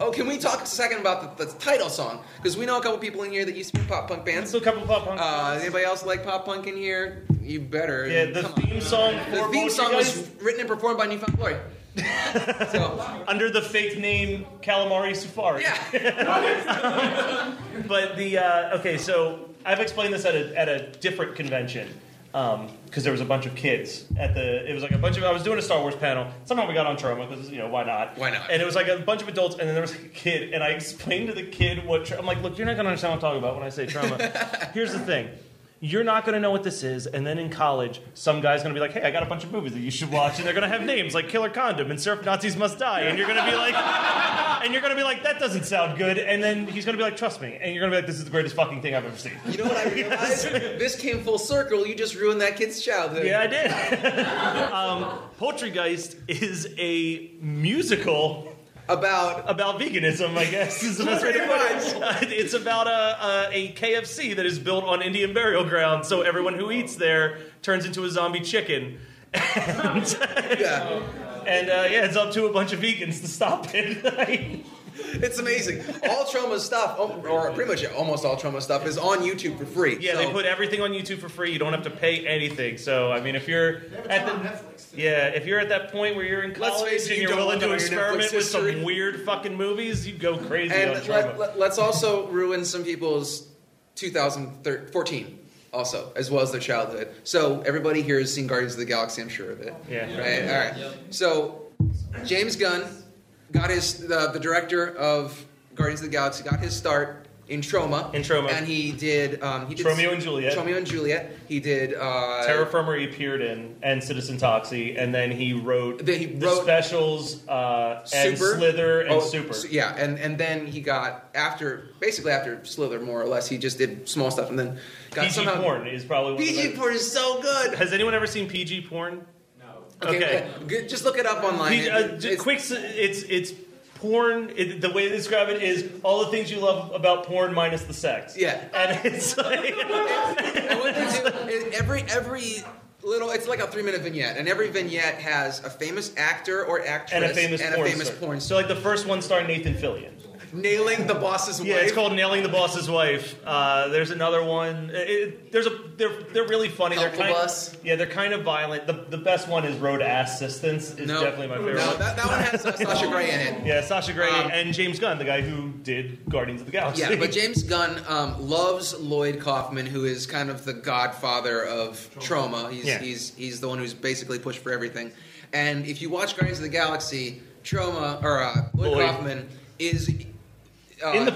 Oh, can we talk a second about the title song? Because we know a couple people in here that used to be pop punk bands. Still a couple pop punk. Anybody else like pop punk in here? You better. Yeah, the theme song was written and performed by Newfound Glory. Under the fake name Calamari Safari. Yeah. But so I've explained this at a different convention. Because there was a bunch of kids I was doing a Star Wars panel. Somehow we got on trauma because, why not? And it was like a bunch of adults, and then there was a kid, and I explained to the kid what I'm like, look, you're not going to understand what I'm talking about when I say trauma. Here's the thing. You're not going to know what this is, and then in college, some guy's going to be like, hey, I got a bunch of movies that you should watch, and they're going to have names like Killer Condom and Surf Nazis Must Die, and you're going to be like, that doesn't sound good, and then he's going to be like, trust me, and you're going to be like, this is the greatest fucking thing I've ever seen. You know what I realized? This came full circle. You just ruined that kid's childhood. Yeah, I did. Poltergeist is a musical... About veganism, I guess. Is the best way to put it. It's about a KFC that is built on Indian burial ground, so everyone who eats there turns into a zombie chicken. And it's up to a bunch of vegans to stop it. It's amazing. All trauma stuff, or pretty much almost all trauma stuff, is on YouTube for free. Yeah, They put everything on YouTube for free. You don't have to pay anything. So, I mean, if you're at that point where you're in college and you're willing to experiment with some weird fucking movies, you go crazy on trauma. Let's also ruin some people's 2014. Also, as well as their childhood. So everybody here has seen Guardians of the Galaxy, I'm sure of it. Yeah. Right? All right. So James Gunn got the director of Guardians of the Galaxy got his start in Troma. And he did... Tromeo and Juliet. He did... Terra Firma he appeared in, and Citizen Toxie, and then he wrote the specials, and Slither, and Super. Yeah, and then he got, after Slither, more or less, he just did small stuff, and then got PG somehow... PG Porn is probably one PG of Porn is so good! Has anyone ever seen PG Porn? No. Okay. Just look it up online. It's porn, the way they describe it is all the things you love about porn minus the sex. Yeah. And it's like... and what they do is every little... It's like a 3-minute vignette, and every vignette has a famous actor or actress and a famous porn star. So like the first one starring Nathan Fillion. Nailing the Boss's Wife. Yeah, it's called Nailing the Boss's Wife. There's another one. They're really funny. They're kind of violent. The best one is Road to Assistance. Is definitely my favorite. That one has Sasha Grey in it. Yeah, Sasha Grey and James Gunn, the guy who did Guardians of the Galaxy. Yeah, but James Gunn loves Lloyd Kaufman, who is kind of the godfather of trauma. He's the one who's basically pushed for everything. And if you watch Guardians of the Galaxy, Lloyd Kaufman is in the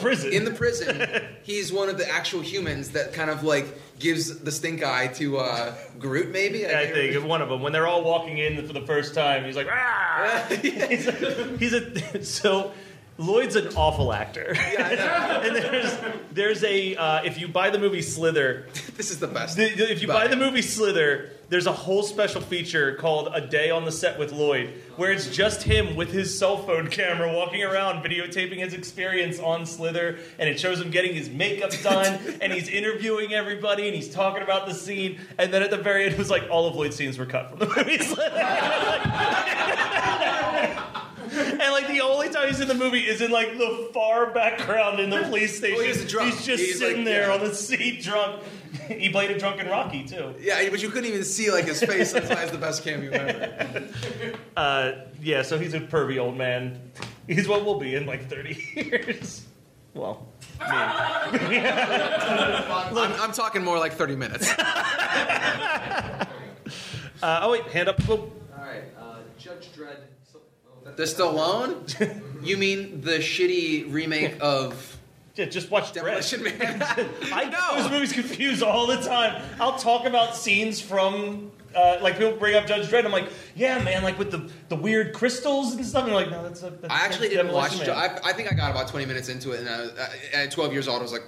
prison. He's one of the actual humans that kind of like gives the stink eye to Groot, maybe? I think one of them. When they're all walking in for the first time, he's like, "Ah!" So Lloyd's an awful actor. Yeah, I know. And there's a if you buy the movie Slither, this is the best. There's a whole special feature called A Day on the Set with Lloyd, where it's just him with his cell phone camera walking around videotaping his experience on Slither, and it shows him getting his makeup done, and he's interviewing everybody, and he's talking about the scene, and then at the very end it was like all of Lloyd's scenes were cut from the movie Slither. And like the only time he's in the movie is in like the far background in the police station. Oh, he's sitting like, there on the seat drunk. He played a drunken Rocky too. Yeah, but you couldn't even see like his face. That's why it's the best cameo ever. So he's a pervy old man. He's what we'll be in like 30 years. Well, look, I'm talking more like 30 minutes. Hand up. All right, Judge Dredd. The Stallone? You mean the shitty remake of... Yeah, just watch Demolition Man. I know. Those movies confuse all the time. I'll talk about scenes from... people bring up Judge Dredd. I'm like, yeah, man, like with the weird crystals and stuff. And I'm like, no, that's I actually didn't watch it. I think I got about 20 minutes into it, and at 12 years old, I was like,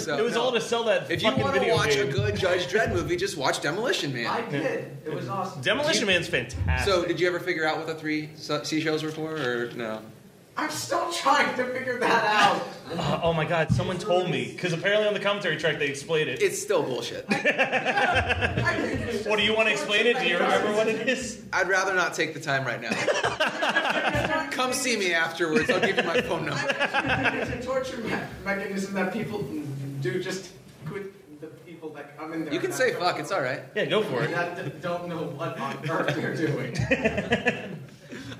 So, it was all to sell that if fucking video game. If you want to watch a good Judge Dredd movie, just watch Demolition Man. I did. It was awesome. Demolition Man's fantastic. So did you ever figure out what the three seashells were for, or no? I'm still trying to figure that out. Oh my God, someone told me. Because apparently on the commentary track they explained it. It's still bullshit. What, do you want to explain it? Do you remember what it is? I'd rather not take the time right now. Come see me afterwards. I'll give you my phone number. It's a torture mechanism that people do just quit. Like, I'm in there. You can say fuck, it's alright. Yeah, go for it. I don't know what on earth they're doing.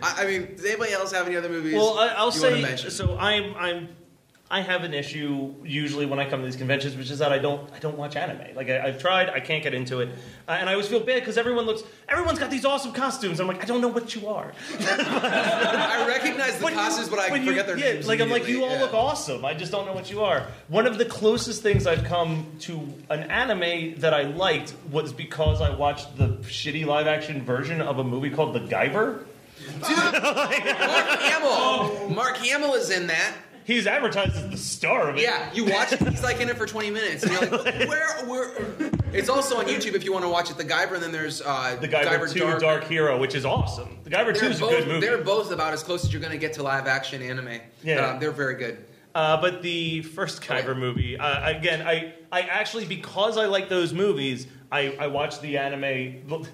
I mean, does anybody else have any other movies? Well, I'll say, so I have an issue usually when I come to these conventions, which is that I don't watch anime. Like I've tried, I can't get into it, and I always feel bad because everyone's got these awesome costumes. I'm like, I don't know what you are. I recognize the costumes, but I forget their names. Like I'm like, you all look awesome. I just don't know what you are. One of the closest things I've come to an anime that I liked was because I watched the shitty live action version of a movie called The Guyver. Dude, Mark Hamill is in that. He's advertised as the star of it. Yeah, you watch it, he's like in it for 20 minutes. And you're like, where? It's also on YouTube if you want to watch it. The Guyver, and then there's The Guyver 2 Dark Hero, which is awesome. The Guyver 2 is a good movie. They're both about as close as you're going to get to live action anime. Yeah. They're very good. But the first Guyver movie, again, I actually, because I like those movies, I watched the anime...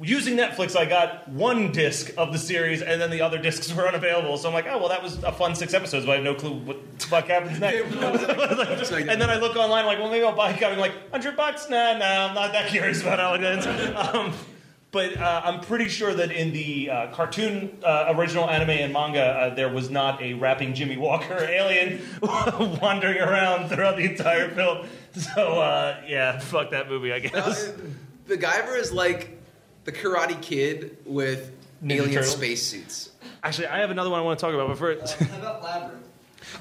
Using Netflix, I got one disc of the series, and then the other discs were unavailable. So I'm like, oh, well, that was a fun 6 episodes, but I have no clue what the fuck happens next. And then I look online, like, well, maybe I'll buy a copy. I'm like, $100? Nah, I'm not that curious about how it ends. But I'm pretty sure that in the cartoon original anime and manga, there was not a rapping Jimmy Walker alien wandering around throughout the entire film. So, fuck that movie, I guess. The Guyver is like... The Karate Kid with alien spacesuits. Actually, I have another one I want to talk about, but first... How about Labyrinth?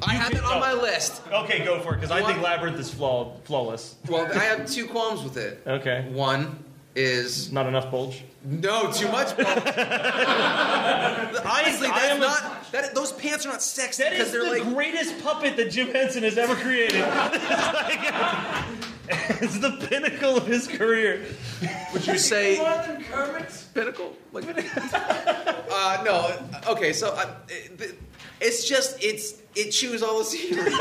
I have it on my list. Okay, go for it, because I think Labyrinth is flawless. Well, I have 2 qualms with it. Okay. One is... Not enough bulge? No, too much bulge. Honestly, those pants are not sexy. That is the greatest puppet that Jim Henson has ever created. It's the pinnacle of his career. Would you say pinnacle? Like, no. Okay, so it chews all the scenery.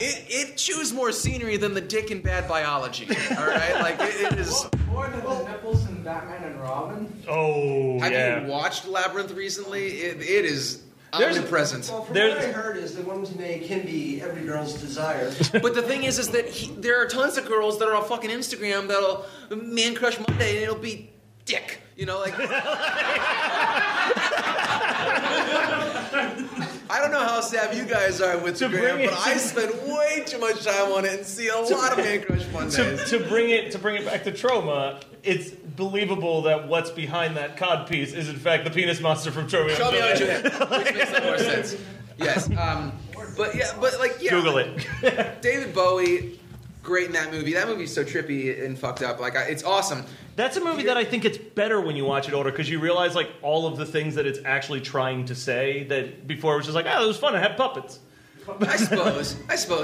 it chews more scenery than the dick in Bad Biology. All right, like it is more than the nipples in Batman and Robin. Oh, Have you watched Labyrinth recently? It is. Omnipresent. Well, from what I heard is that women's make can be every girl's desire. But the thing is that there are tons of girls that are on fucking Instagram that'll man crush Monday and it'll be dick. You know, like. I don't know how savvy you guys are with Instagram, but I spend way too much time on it and see a lot of man crush Mondays. To bring it back to Troma, it's believable that what's behind that codpiece is in fact the penis monster from Troma. Show me how to do that, which makes more sense. Yes, but Google it. David Bowie, great in that movie. That movie's so trippy and fucked up. Like, it's awesome. That's a movie that I think it's better when you watch it older because you realize like all of the things that it's actually trying to say that before it was just like, oh, it was fun. I had puppets. I suppose.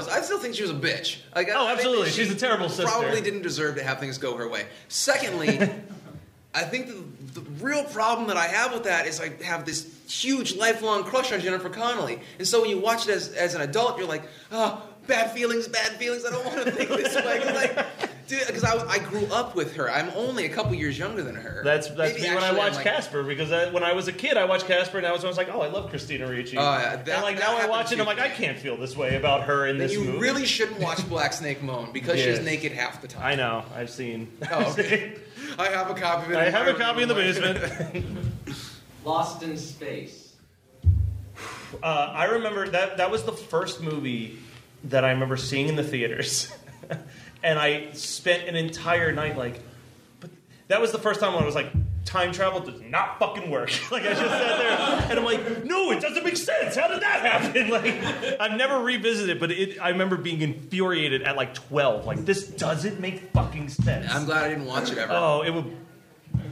I still think she was a bitch. Like, oh, absolutely. She's a terrible sister. Probably didn't deserve to have things go her way. Secondly, I think the real problem that I have with that is I have this huge lifelong crush on Jennifer Connelly. And so when you watch it as an adult, you're like, oh, bad feelings. I don't want to think this way. Because I grew up with her. I'm only a couple years younger than her. That's me when I watched Casper, because when I was a kid, I watched Casper, and I was like, oh, I love Christina Ricci. Now I watch it, and I'm like, I can't feel this way about her in this movie. You really shouldn't watch Black Snake Moan, because she's naked half the time. I know. I've seen. Oh, okay. I have a copy of it. I have a copy in the basement. Lost in Space. I remember that was the first movie that I remember seeing in the theaters. And I spent an entire night like, but that was the first time when I was like, time travel does not fucking work. Like, I just sat there and I'm like, no, it doesn't make sense. How did that happen? Like, I've never revisited it, but I remember being infuriated at like 12. Like, this doesn't make fucking sense. I'm glad I didn't watch it ever. Oh, it would.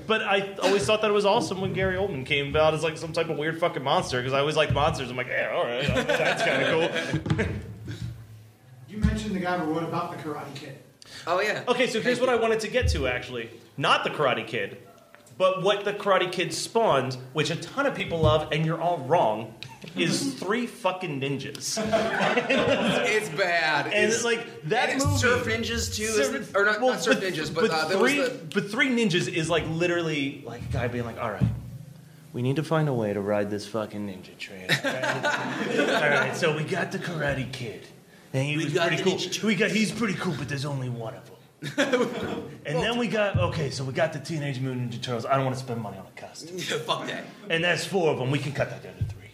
But I always thought that it was awesome when Gary Oldman came out as like some type of weird fucking monster, because I always like monsters. I'm like, yeah, all right, that's kind of cool. You mentioned the guy, but what about the Karate Kid? Oh, yeah. Okay, so here's what I wanted to get to, actually. Not the Karate Kid, but what the Karate Kid spawned, which a ton of people love, and you're all wrong, is three fucking ninjas. It's bad. And it's like that movie. It's Surf Ninjas too, not Surf Ninjas, but Three Ninjas is like literally like a guy being like, all right, we need to find a way to ride this fucking ninja train. All right, so we got the Karate Kid. And he was pretty cool. He's pretty cool, but there's only one of them. And then we got the Teenage Mutant Ninja Turtles. I don't want to spend money on a costume. Yeah, fuck that. And that's four of them. We can cut that down to three.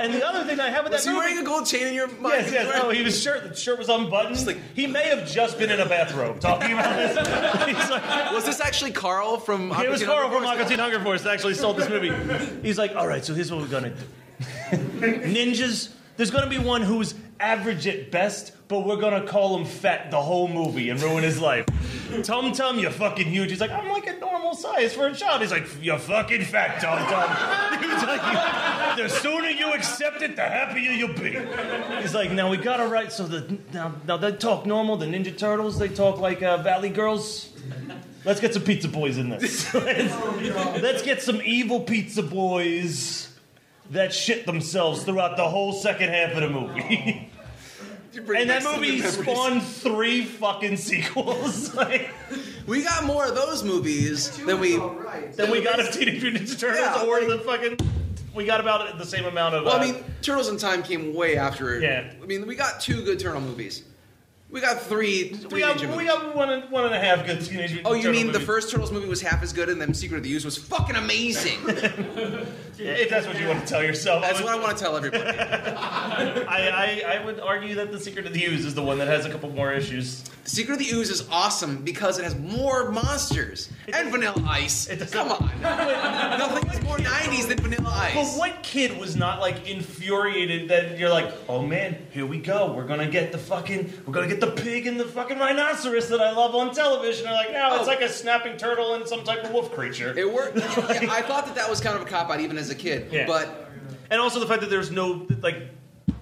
And the other thing I have with that movie... Was he wearing a gold chain in your mind? Yes. No, he was shirtless. The shirt was unbuttoned. Like, he may have just been in a bathrobe talking about this. He's like, was this actually Carl from... It was Carl from Aqua Teen Hunger Force that actually sold this movie. He's like, all right, so here's what we're going to do. Ninjas... There's going to be one who's average at best, but we're going to call him fat the whole movie and ruin his life. Tum-Tum, you're fucking huge. He's like, I'm like a normal size for a child. He's like, you're fucking fat, Tum-Tum. He's like, the sooner you accept it, the happier you'll be. He's like, now we got to write. So now they talk normal. The Ninja Turtles, they talk like Valley Girls. Let's get some pizza boys in this. Let's get some evil pizza boys that shit themselves throughout the whole second half of the movie. And that movie spawned three fucking sequels. Like, we got more of those movies than we got of Teenage Mutant Ninja Turtles, or the fucking... We got about the same amount of... Well, I mean, Turtles in Time came way after... Yeah. I mean, we got two good Turtle movies. We got three ninja movies. We got one and a half good Teenage Mutant Ninja Turtles. Oh, you mean the first Turtles movie was half as good, and then Secret of the Ooze was fucking amazing? Yeah, if that's what you want to tell yourself. That's what I want to tell everybody. I would argue that the Secret of the Ooze is the one that has a couple more issues. Secret of the Ooze is awesome because it has more monsters and Vanilla Ice. Come on. Nothing is more 90s than Vanilla Ice. But what kid was not, like, infuriated that you're like, oh, man, here we go. We're going to get the fucking... We're going to get the pig and the fucking rhinoceros that I love on television. They're like, no, it's like a snapping turtle and some type of wolf creature. It worked. Yeah, I thought that was kind of a cop-out even as a kid. Yeah. But... And also the fact that there's no, like,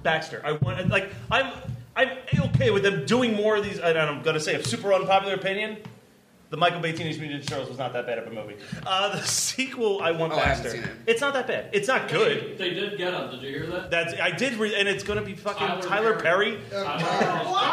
Baxter. I want... Like, I'm... I'm okay with them doing more of these. And I'm going to say a super unpopular opinion. The Michael Bay Teenage Mutant Ninja Turtles was not that bad of a movie. The sequel, I want faster. I haven't seen it. It's not that bad. It's not good. They did get him. Did you hear that? And it's going to be fucking Tyler Perry. Why?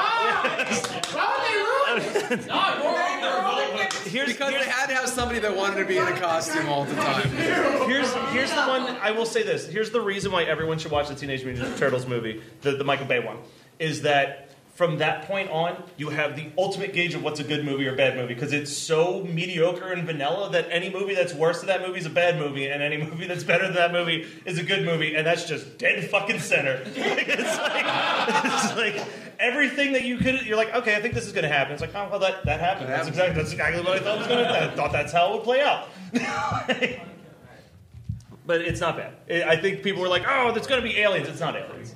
Why would they ruin it? Because they had to have somebody that wanted to be in a costume all the time. Here's the one. I will say this. Here's the reason why everyone should watch the Teenage Mutant Turtles movie, the Michael Bay one, is that from that point on, you have the ultimate gauge of what's a good movie or bad movie, because it's so mediocre and vanilla that any movie that's worse than that movie is a bad movie, and any movie that's better than that movie is a good movie, and that's just dead fucking center. It's like everything that you could, you're like, okay, I think this is going to happen. It's like, oh, well, that happened. That's exactly what I thought was going to happen. I thought that's how it would play out. But it's not bad. I think people were like, oh, there's going to be aliens. It's not aliens.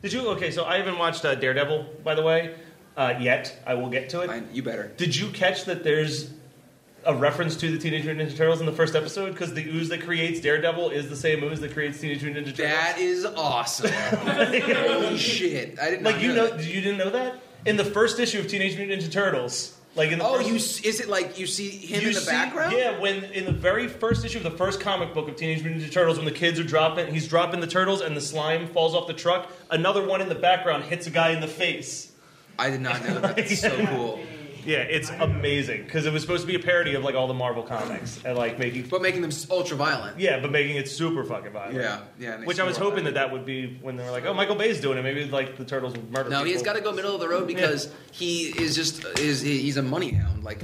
Did you? Okay, so I haven't watched Daredevil, by the way, yet. I will get to it. You better. Did you catch that there's a reference to the Teenage Mutant Ninja Turtles in the first episode? Because the ooze that creates Daredevil is the same ooze that creates Teenage Mutant Ninja Turtles. That is awesome. Holy shit. I didn't know that. You didn't know that? In the first issue of Teenage Mutant Ninja Turtles... is it like you see him in the background? Yeah, when in the very first issue of the first comic book of Teenage Mutant Ninja Turtles, when the kids are he's dropping the turtles and the slime falls off the truck, another one in the background hits a guy in the face. I did not know that. That's so cool. Yeah, it's amazing, because it was supposed to be a parody of like all the Marvel comics and like making them ultra violent. Yeah, but making it super fucking violent. Yeah. Which I was hoping that would be when they were like, "Oh, Michael Bay's doing it." Maybe like the turtles would murder. No, he's got to go middle of the road because he's a money hound. Like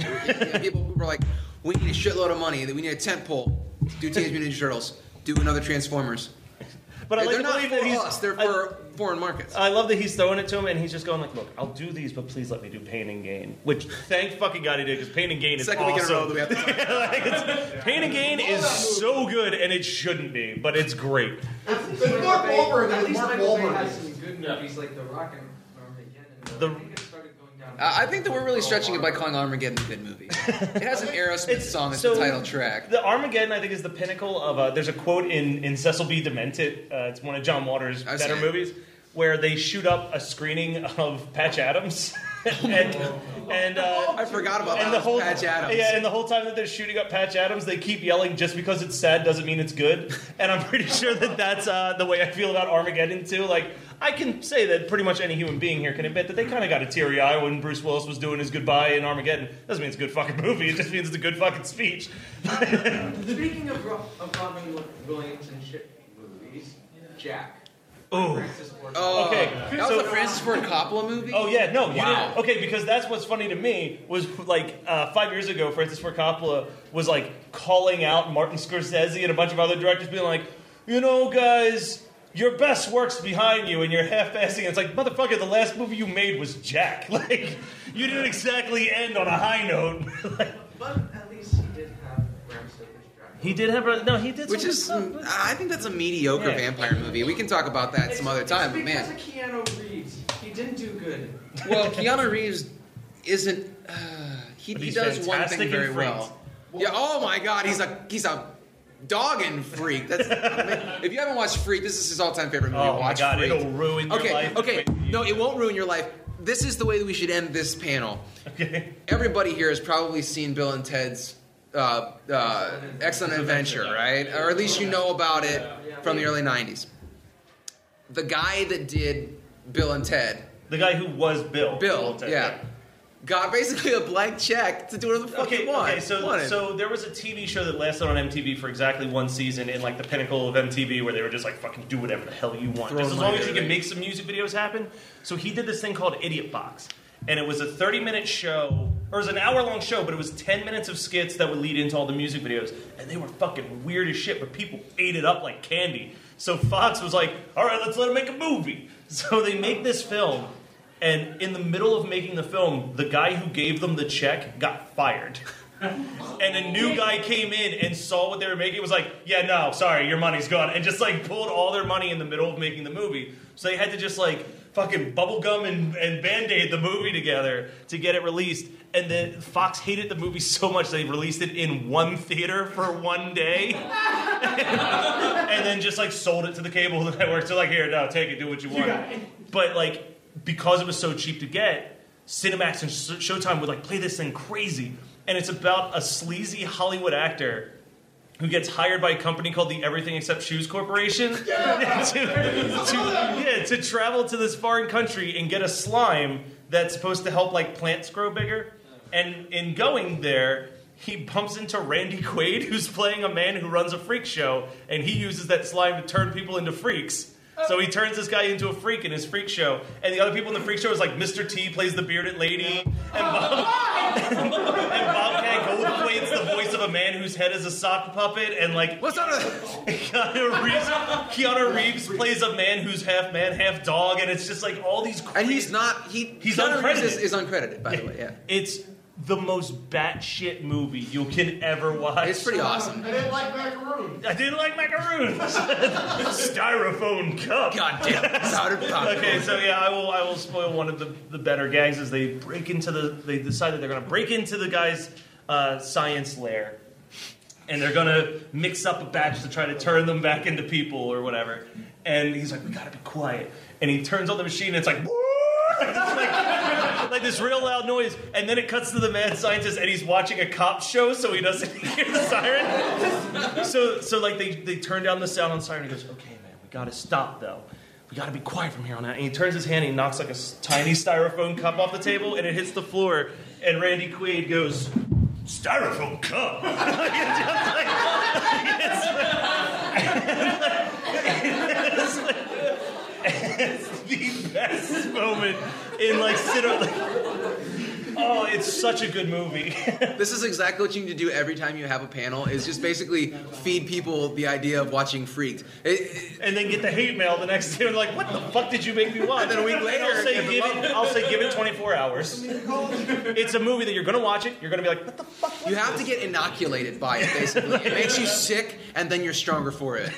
people were like, "We need a shitload of money. We need a tentpole. Do Teenage Mutant Ninja Turtles. Do another Transformers." But they're not for us. They're for foreign markets. I love that he's throwing it to him, and he's just going like, "Look, I'll do these, but please let me do Pain and Gain." Which, thank fucking God he did, because Pain and Gain is awesome. Second week in a row that we have to talk. Pain and Gain is so good, and it shouldn't be, but it's great. It's Mark Wahlberg. At least Mark Wahlberg has some good movies like The Rock and Armageddon. I think that we're really stretching it by calling Armageddon a good movie. It has an Aerosmith song as the title track. The Armageddon, I think, is the pinnacle of there's a quote in Cecil B. DeMille. It's one of John Waters' better movies, where they shoot up a screening of Patch Adams. I forgot about that. Patch Adams. Yeah, and the whole time that they're shooting up Patch Adams, they keep yelling, "Just because it's sad doesn't mean it's good." And I'm pretty sure that's the way I feel about Armageddon too. Like, I can say that pretty much any human being here can admit that they kind of got a teary eye when Bruce Willis was doing his goodbye in Armageddon. Doesn't mean it's a good fucking movie. It just means it's a good fucking speech. Speaking of Robin Williams and shit movies, Jack. Oh, okay. That was a Francis Ford Coppola movie? Oh, yeah. No, wow. Okay, because that's what's funny to me was, like, 5 years ago, Francis Ford Coppola was, like, calling out Martin Scorsese and a bunch of other directors being like, "You know, guys, your best work's behind you and you're half-assing." It's like, motherfucker, the last movie you made was Jack. Like, you didn't exactly end on a high note. But at least he did have Bram Stoker's Dracula. I think that's a mediocre vampire movie. We can talk about that some other time, but man. It's because of Keanu Reeves. He didn't do good. Well, Keanu Reeves isn't... he does one thing very well. Yeah. Oh my God, he's a doggin' freak. That's, if you haven't watched Freak, this is his all-time favorite movie. Oh my God, Freak. It'll ruin your life. Okay. No, it won't ruin your life. This is the way that we should end this panel. Okay. Everybody here has probably seen Bill and Ted's Excellent Adventure, right? Or at least you know about it from the early 90s. The guy that did Bill and Ted. The guy who was Bill. Bill, yeah. Got basically a blank check to do whatever the fuck he wanted. Okay, so there was a TV show that lasted on MTV for exactly one season in like the pinnacle of MTV where they were just like, "Fucking do whatever the hell you want. Just as long as you can make some music videos happen." So he did this thing called Idiot Box. And it was a 30-minute show, or it was an hour-long show, but it was 10 minutes of skits that would lead into all the music videos. And they were fucking weird as shit, but people ate it up like candy. So Fox was like, "All right, let's let him make a movie." So they make this film. And in the middle of making the film, the guy who gave them the check got fired. And a new guy came in and saw what they were making. It was like, "Yeah, no, sorry, your money's gone." And just like pulled all their money in the middle of making the movie. So they had to just like fucking bubblegum and Band-Aid the movie together to get it released. And then Fox hated the movie so much they released it in one theater for one day. and then just like sold it to the cable network. So like, "Here, no, take it, do what you want." But like... because it was so cheap to get, Cinemax and Showtime would like play this thing crazy. And it's about a sleazy Hollywood actor who gets hired by a company called the Everything Except Shoes Corporation to travel to this foreign country and get a slime that's supposed to help like plants grow bigger. And in going there, he bumps into Randy Quaid, who's playing a man who runs a freak show, and he uses that slime to turn people into freaks. So he turns this guy into a freak in his freak show, and the other people in the freak show is like Mr. T plays the bearded lady, and Bobcat Goldthwait's the voice of a man whose head is a sock puppet, and like Keanu Reeves plays a man who's half man, half dog, and it's just like all these crazy... And he's Keanu uncredited. Reeves is uncredited, by the way, yeah. It's the most batshit movie you can ever watch. It's pretty awesome. I didn't like macaroons. Styrofoam cup. God damn it. Powdered popcorn. Okay, so yeah, I will spoil one of the better gags is they break into they decide that they're going to break into the guy's science lair, and they're going to mix up a batch to try to turn them back into people or whatever. And he's like, we got to be quiet. And he turns on the machine and it's like, like this real loud noise, and then it cuts to the mad scientist, and he's watching a cop show, so he doesn't hear the siren. So like they turn down the sound on siren. And he goes, "Okay, man, we gotta stop though. We gotta be quiet from here on out." And he turns his hand, and he knocks like a tiny styrofoam cup off the table, and it hits the floor. And Randy Quaid goes, "Styrofoam cup." It's the best moment in like cinema. Oh, it's such a good movie. This is exactly what you need to do every time you have a panel, is just basically feed people the idea of watching Freaked. And then get the hate mail the next day. They're like, what the fuck did you make me watch? And then a week later, I'll say give it 24 hours. It's a movie that you're going to watch it, you're going to be like, what the fuck? You have to get inoculated by it, basically. It makes you sick, and then you're stronger for it.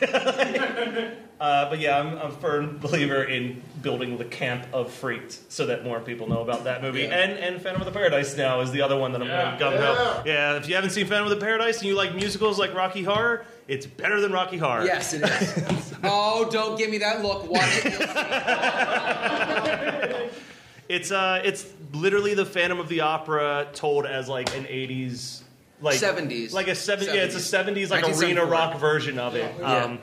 But yeah, I'm a firm believer in building the camp of Freaked so that more people know about that movie. Yeah. And Phantom of the Paradise now is the other one that I'm going to gum out. Yeah, if you haven't seen Phantom of the Paradise and you like musicals like Rocky Horror, it's better than Rocky Horror. Yes, it is. Oh, don't give me that look. Watch it. It's literally the Phantom of the Opera told as like an 80s... like 70s. Like a 70s. Yeah, it's a 70s like arena rock version of it. Yeah.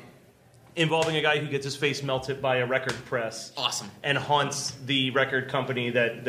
Involving a guy who gets his face melted by a record press. Awesome. And haunts the record company that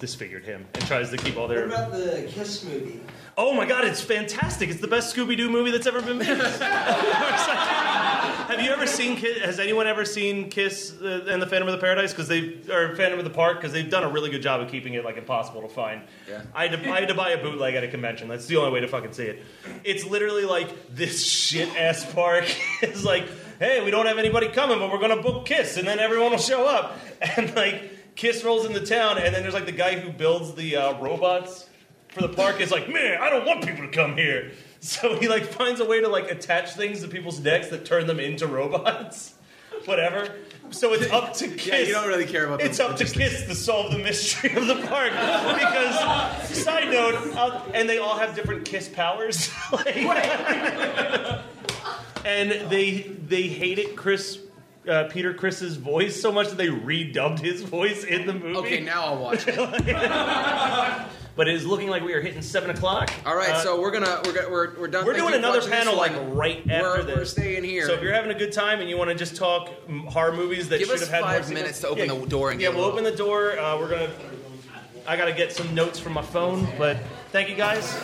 disfigured him and tries to keep all their... What about the Kiss movie? Oh my god, it's fantastic. It's the best Scooby-Doo movie that's ever been made. Have you ever seen Kiss? Has anyone ever seen Kiss and the Phantom of the Paradise? Phantom of the Park? Because they've done a really good job of keeping it like impossible to find. Yeah. I had to buy a bootleg at a convention. That's the only way to fucking see it. It's literally like this shit-ass park is like, hey, we don't have anybody coming, but we're going to book Kiss, and then everyone will show up. And, like, Kiss rolls into town, and then there's, like, the guy who builds the robots for the park is like, man, I don't want people to come here. So he, like, finds a way to, like, attach things to people's necks that turn them into robots. Whatever. So it's up to Kiss. Yeah, you don't really care about it's up to Kiss to solve the mystery of the park. Because, side note, and they all have different Kiss powers. Like... And they hated Peter Criss' voice so much that they redubbed his voice in the movie. Okay, now I'll watch it. But it is looking like we are hitting 7:00. All right, so we're done. We're doing another panel like right after this. We're staying here. So if you're having a good time and you want to just talk horror movies that should have had more... Give us 5 minutes to open the door and get... Yeah, we'll open the door. We're gonna... I gotta get some notes from my phone, but thank you guys.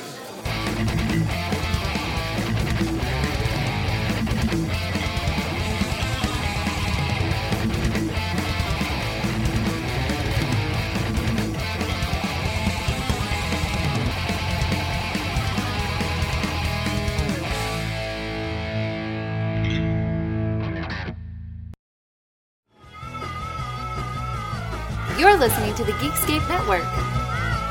You're listening to the Geekscape Network.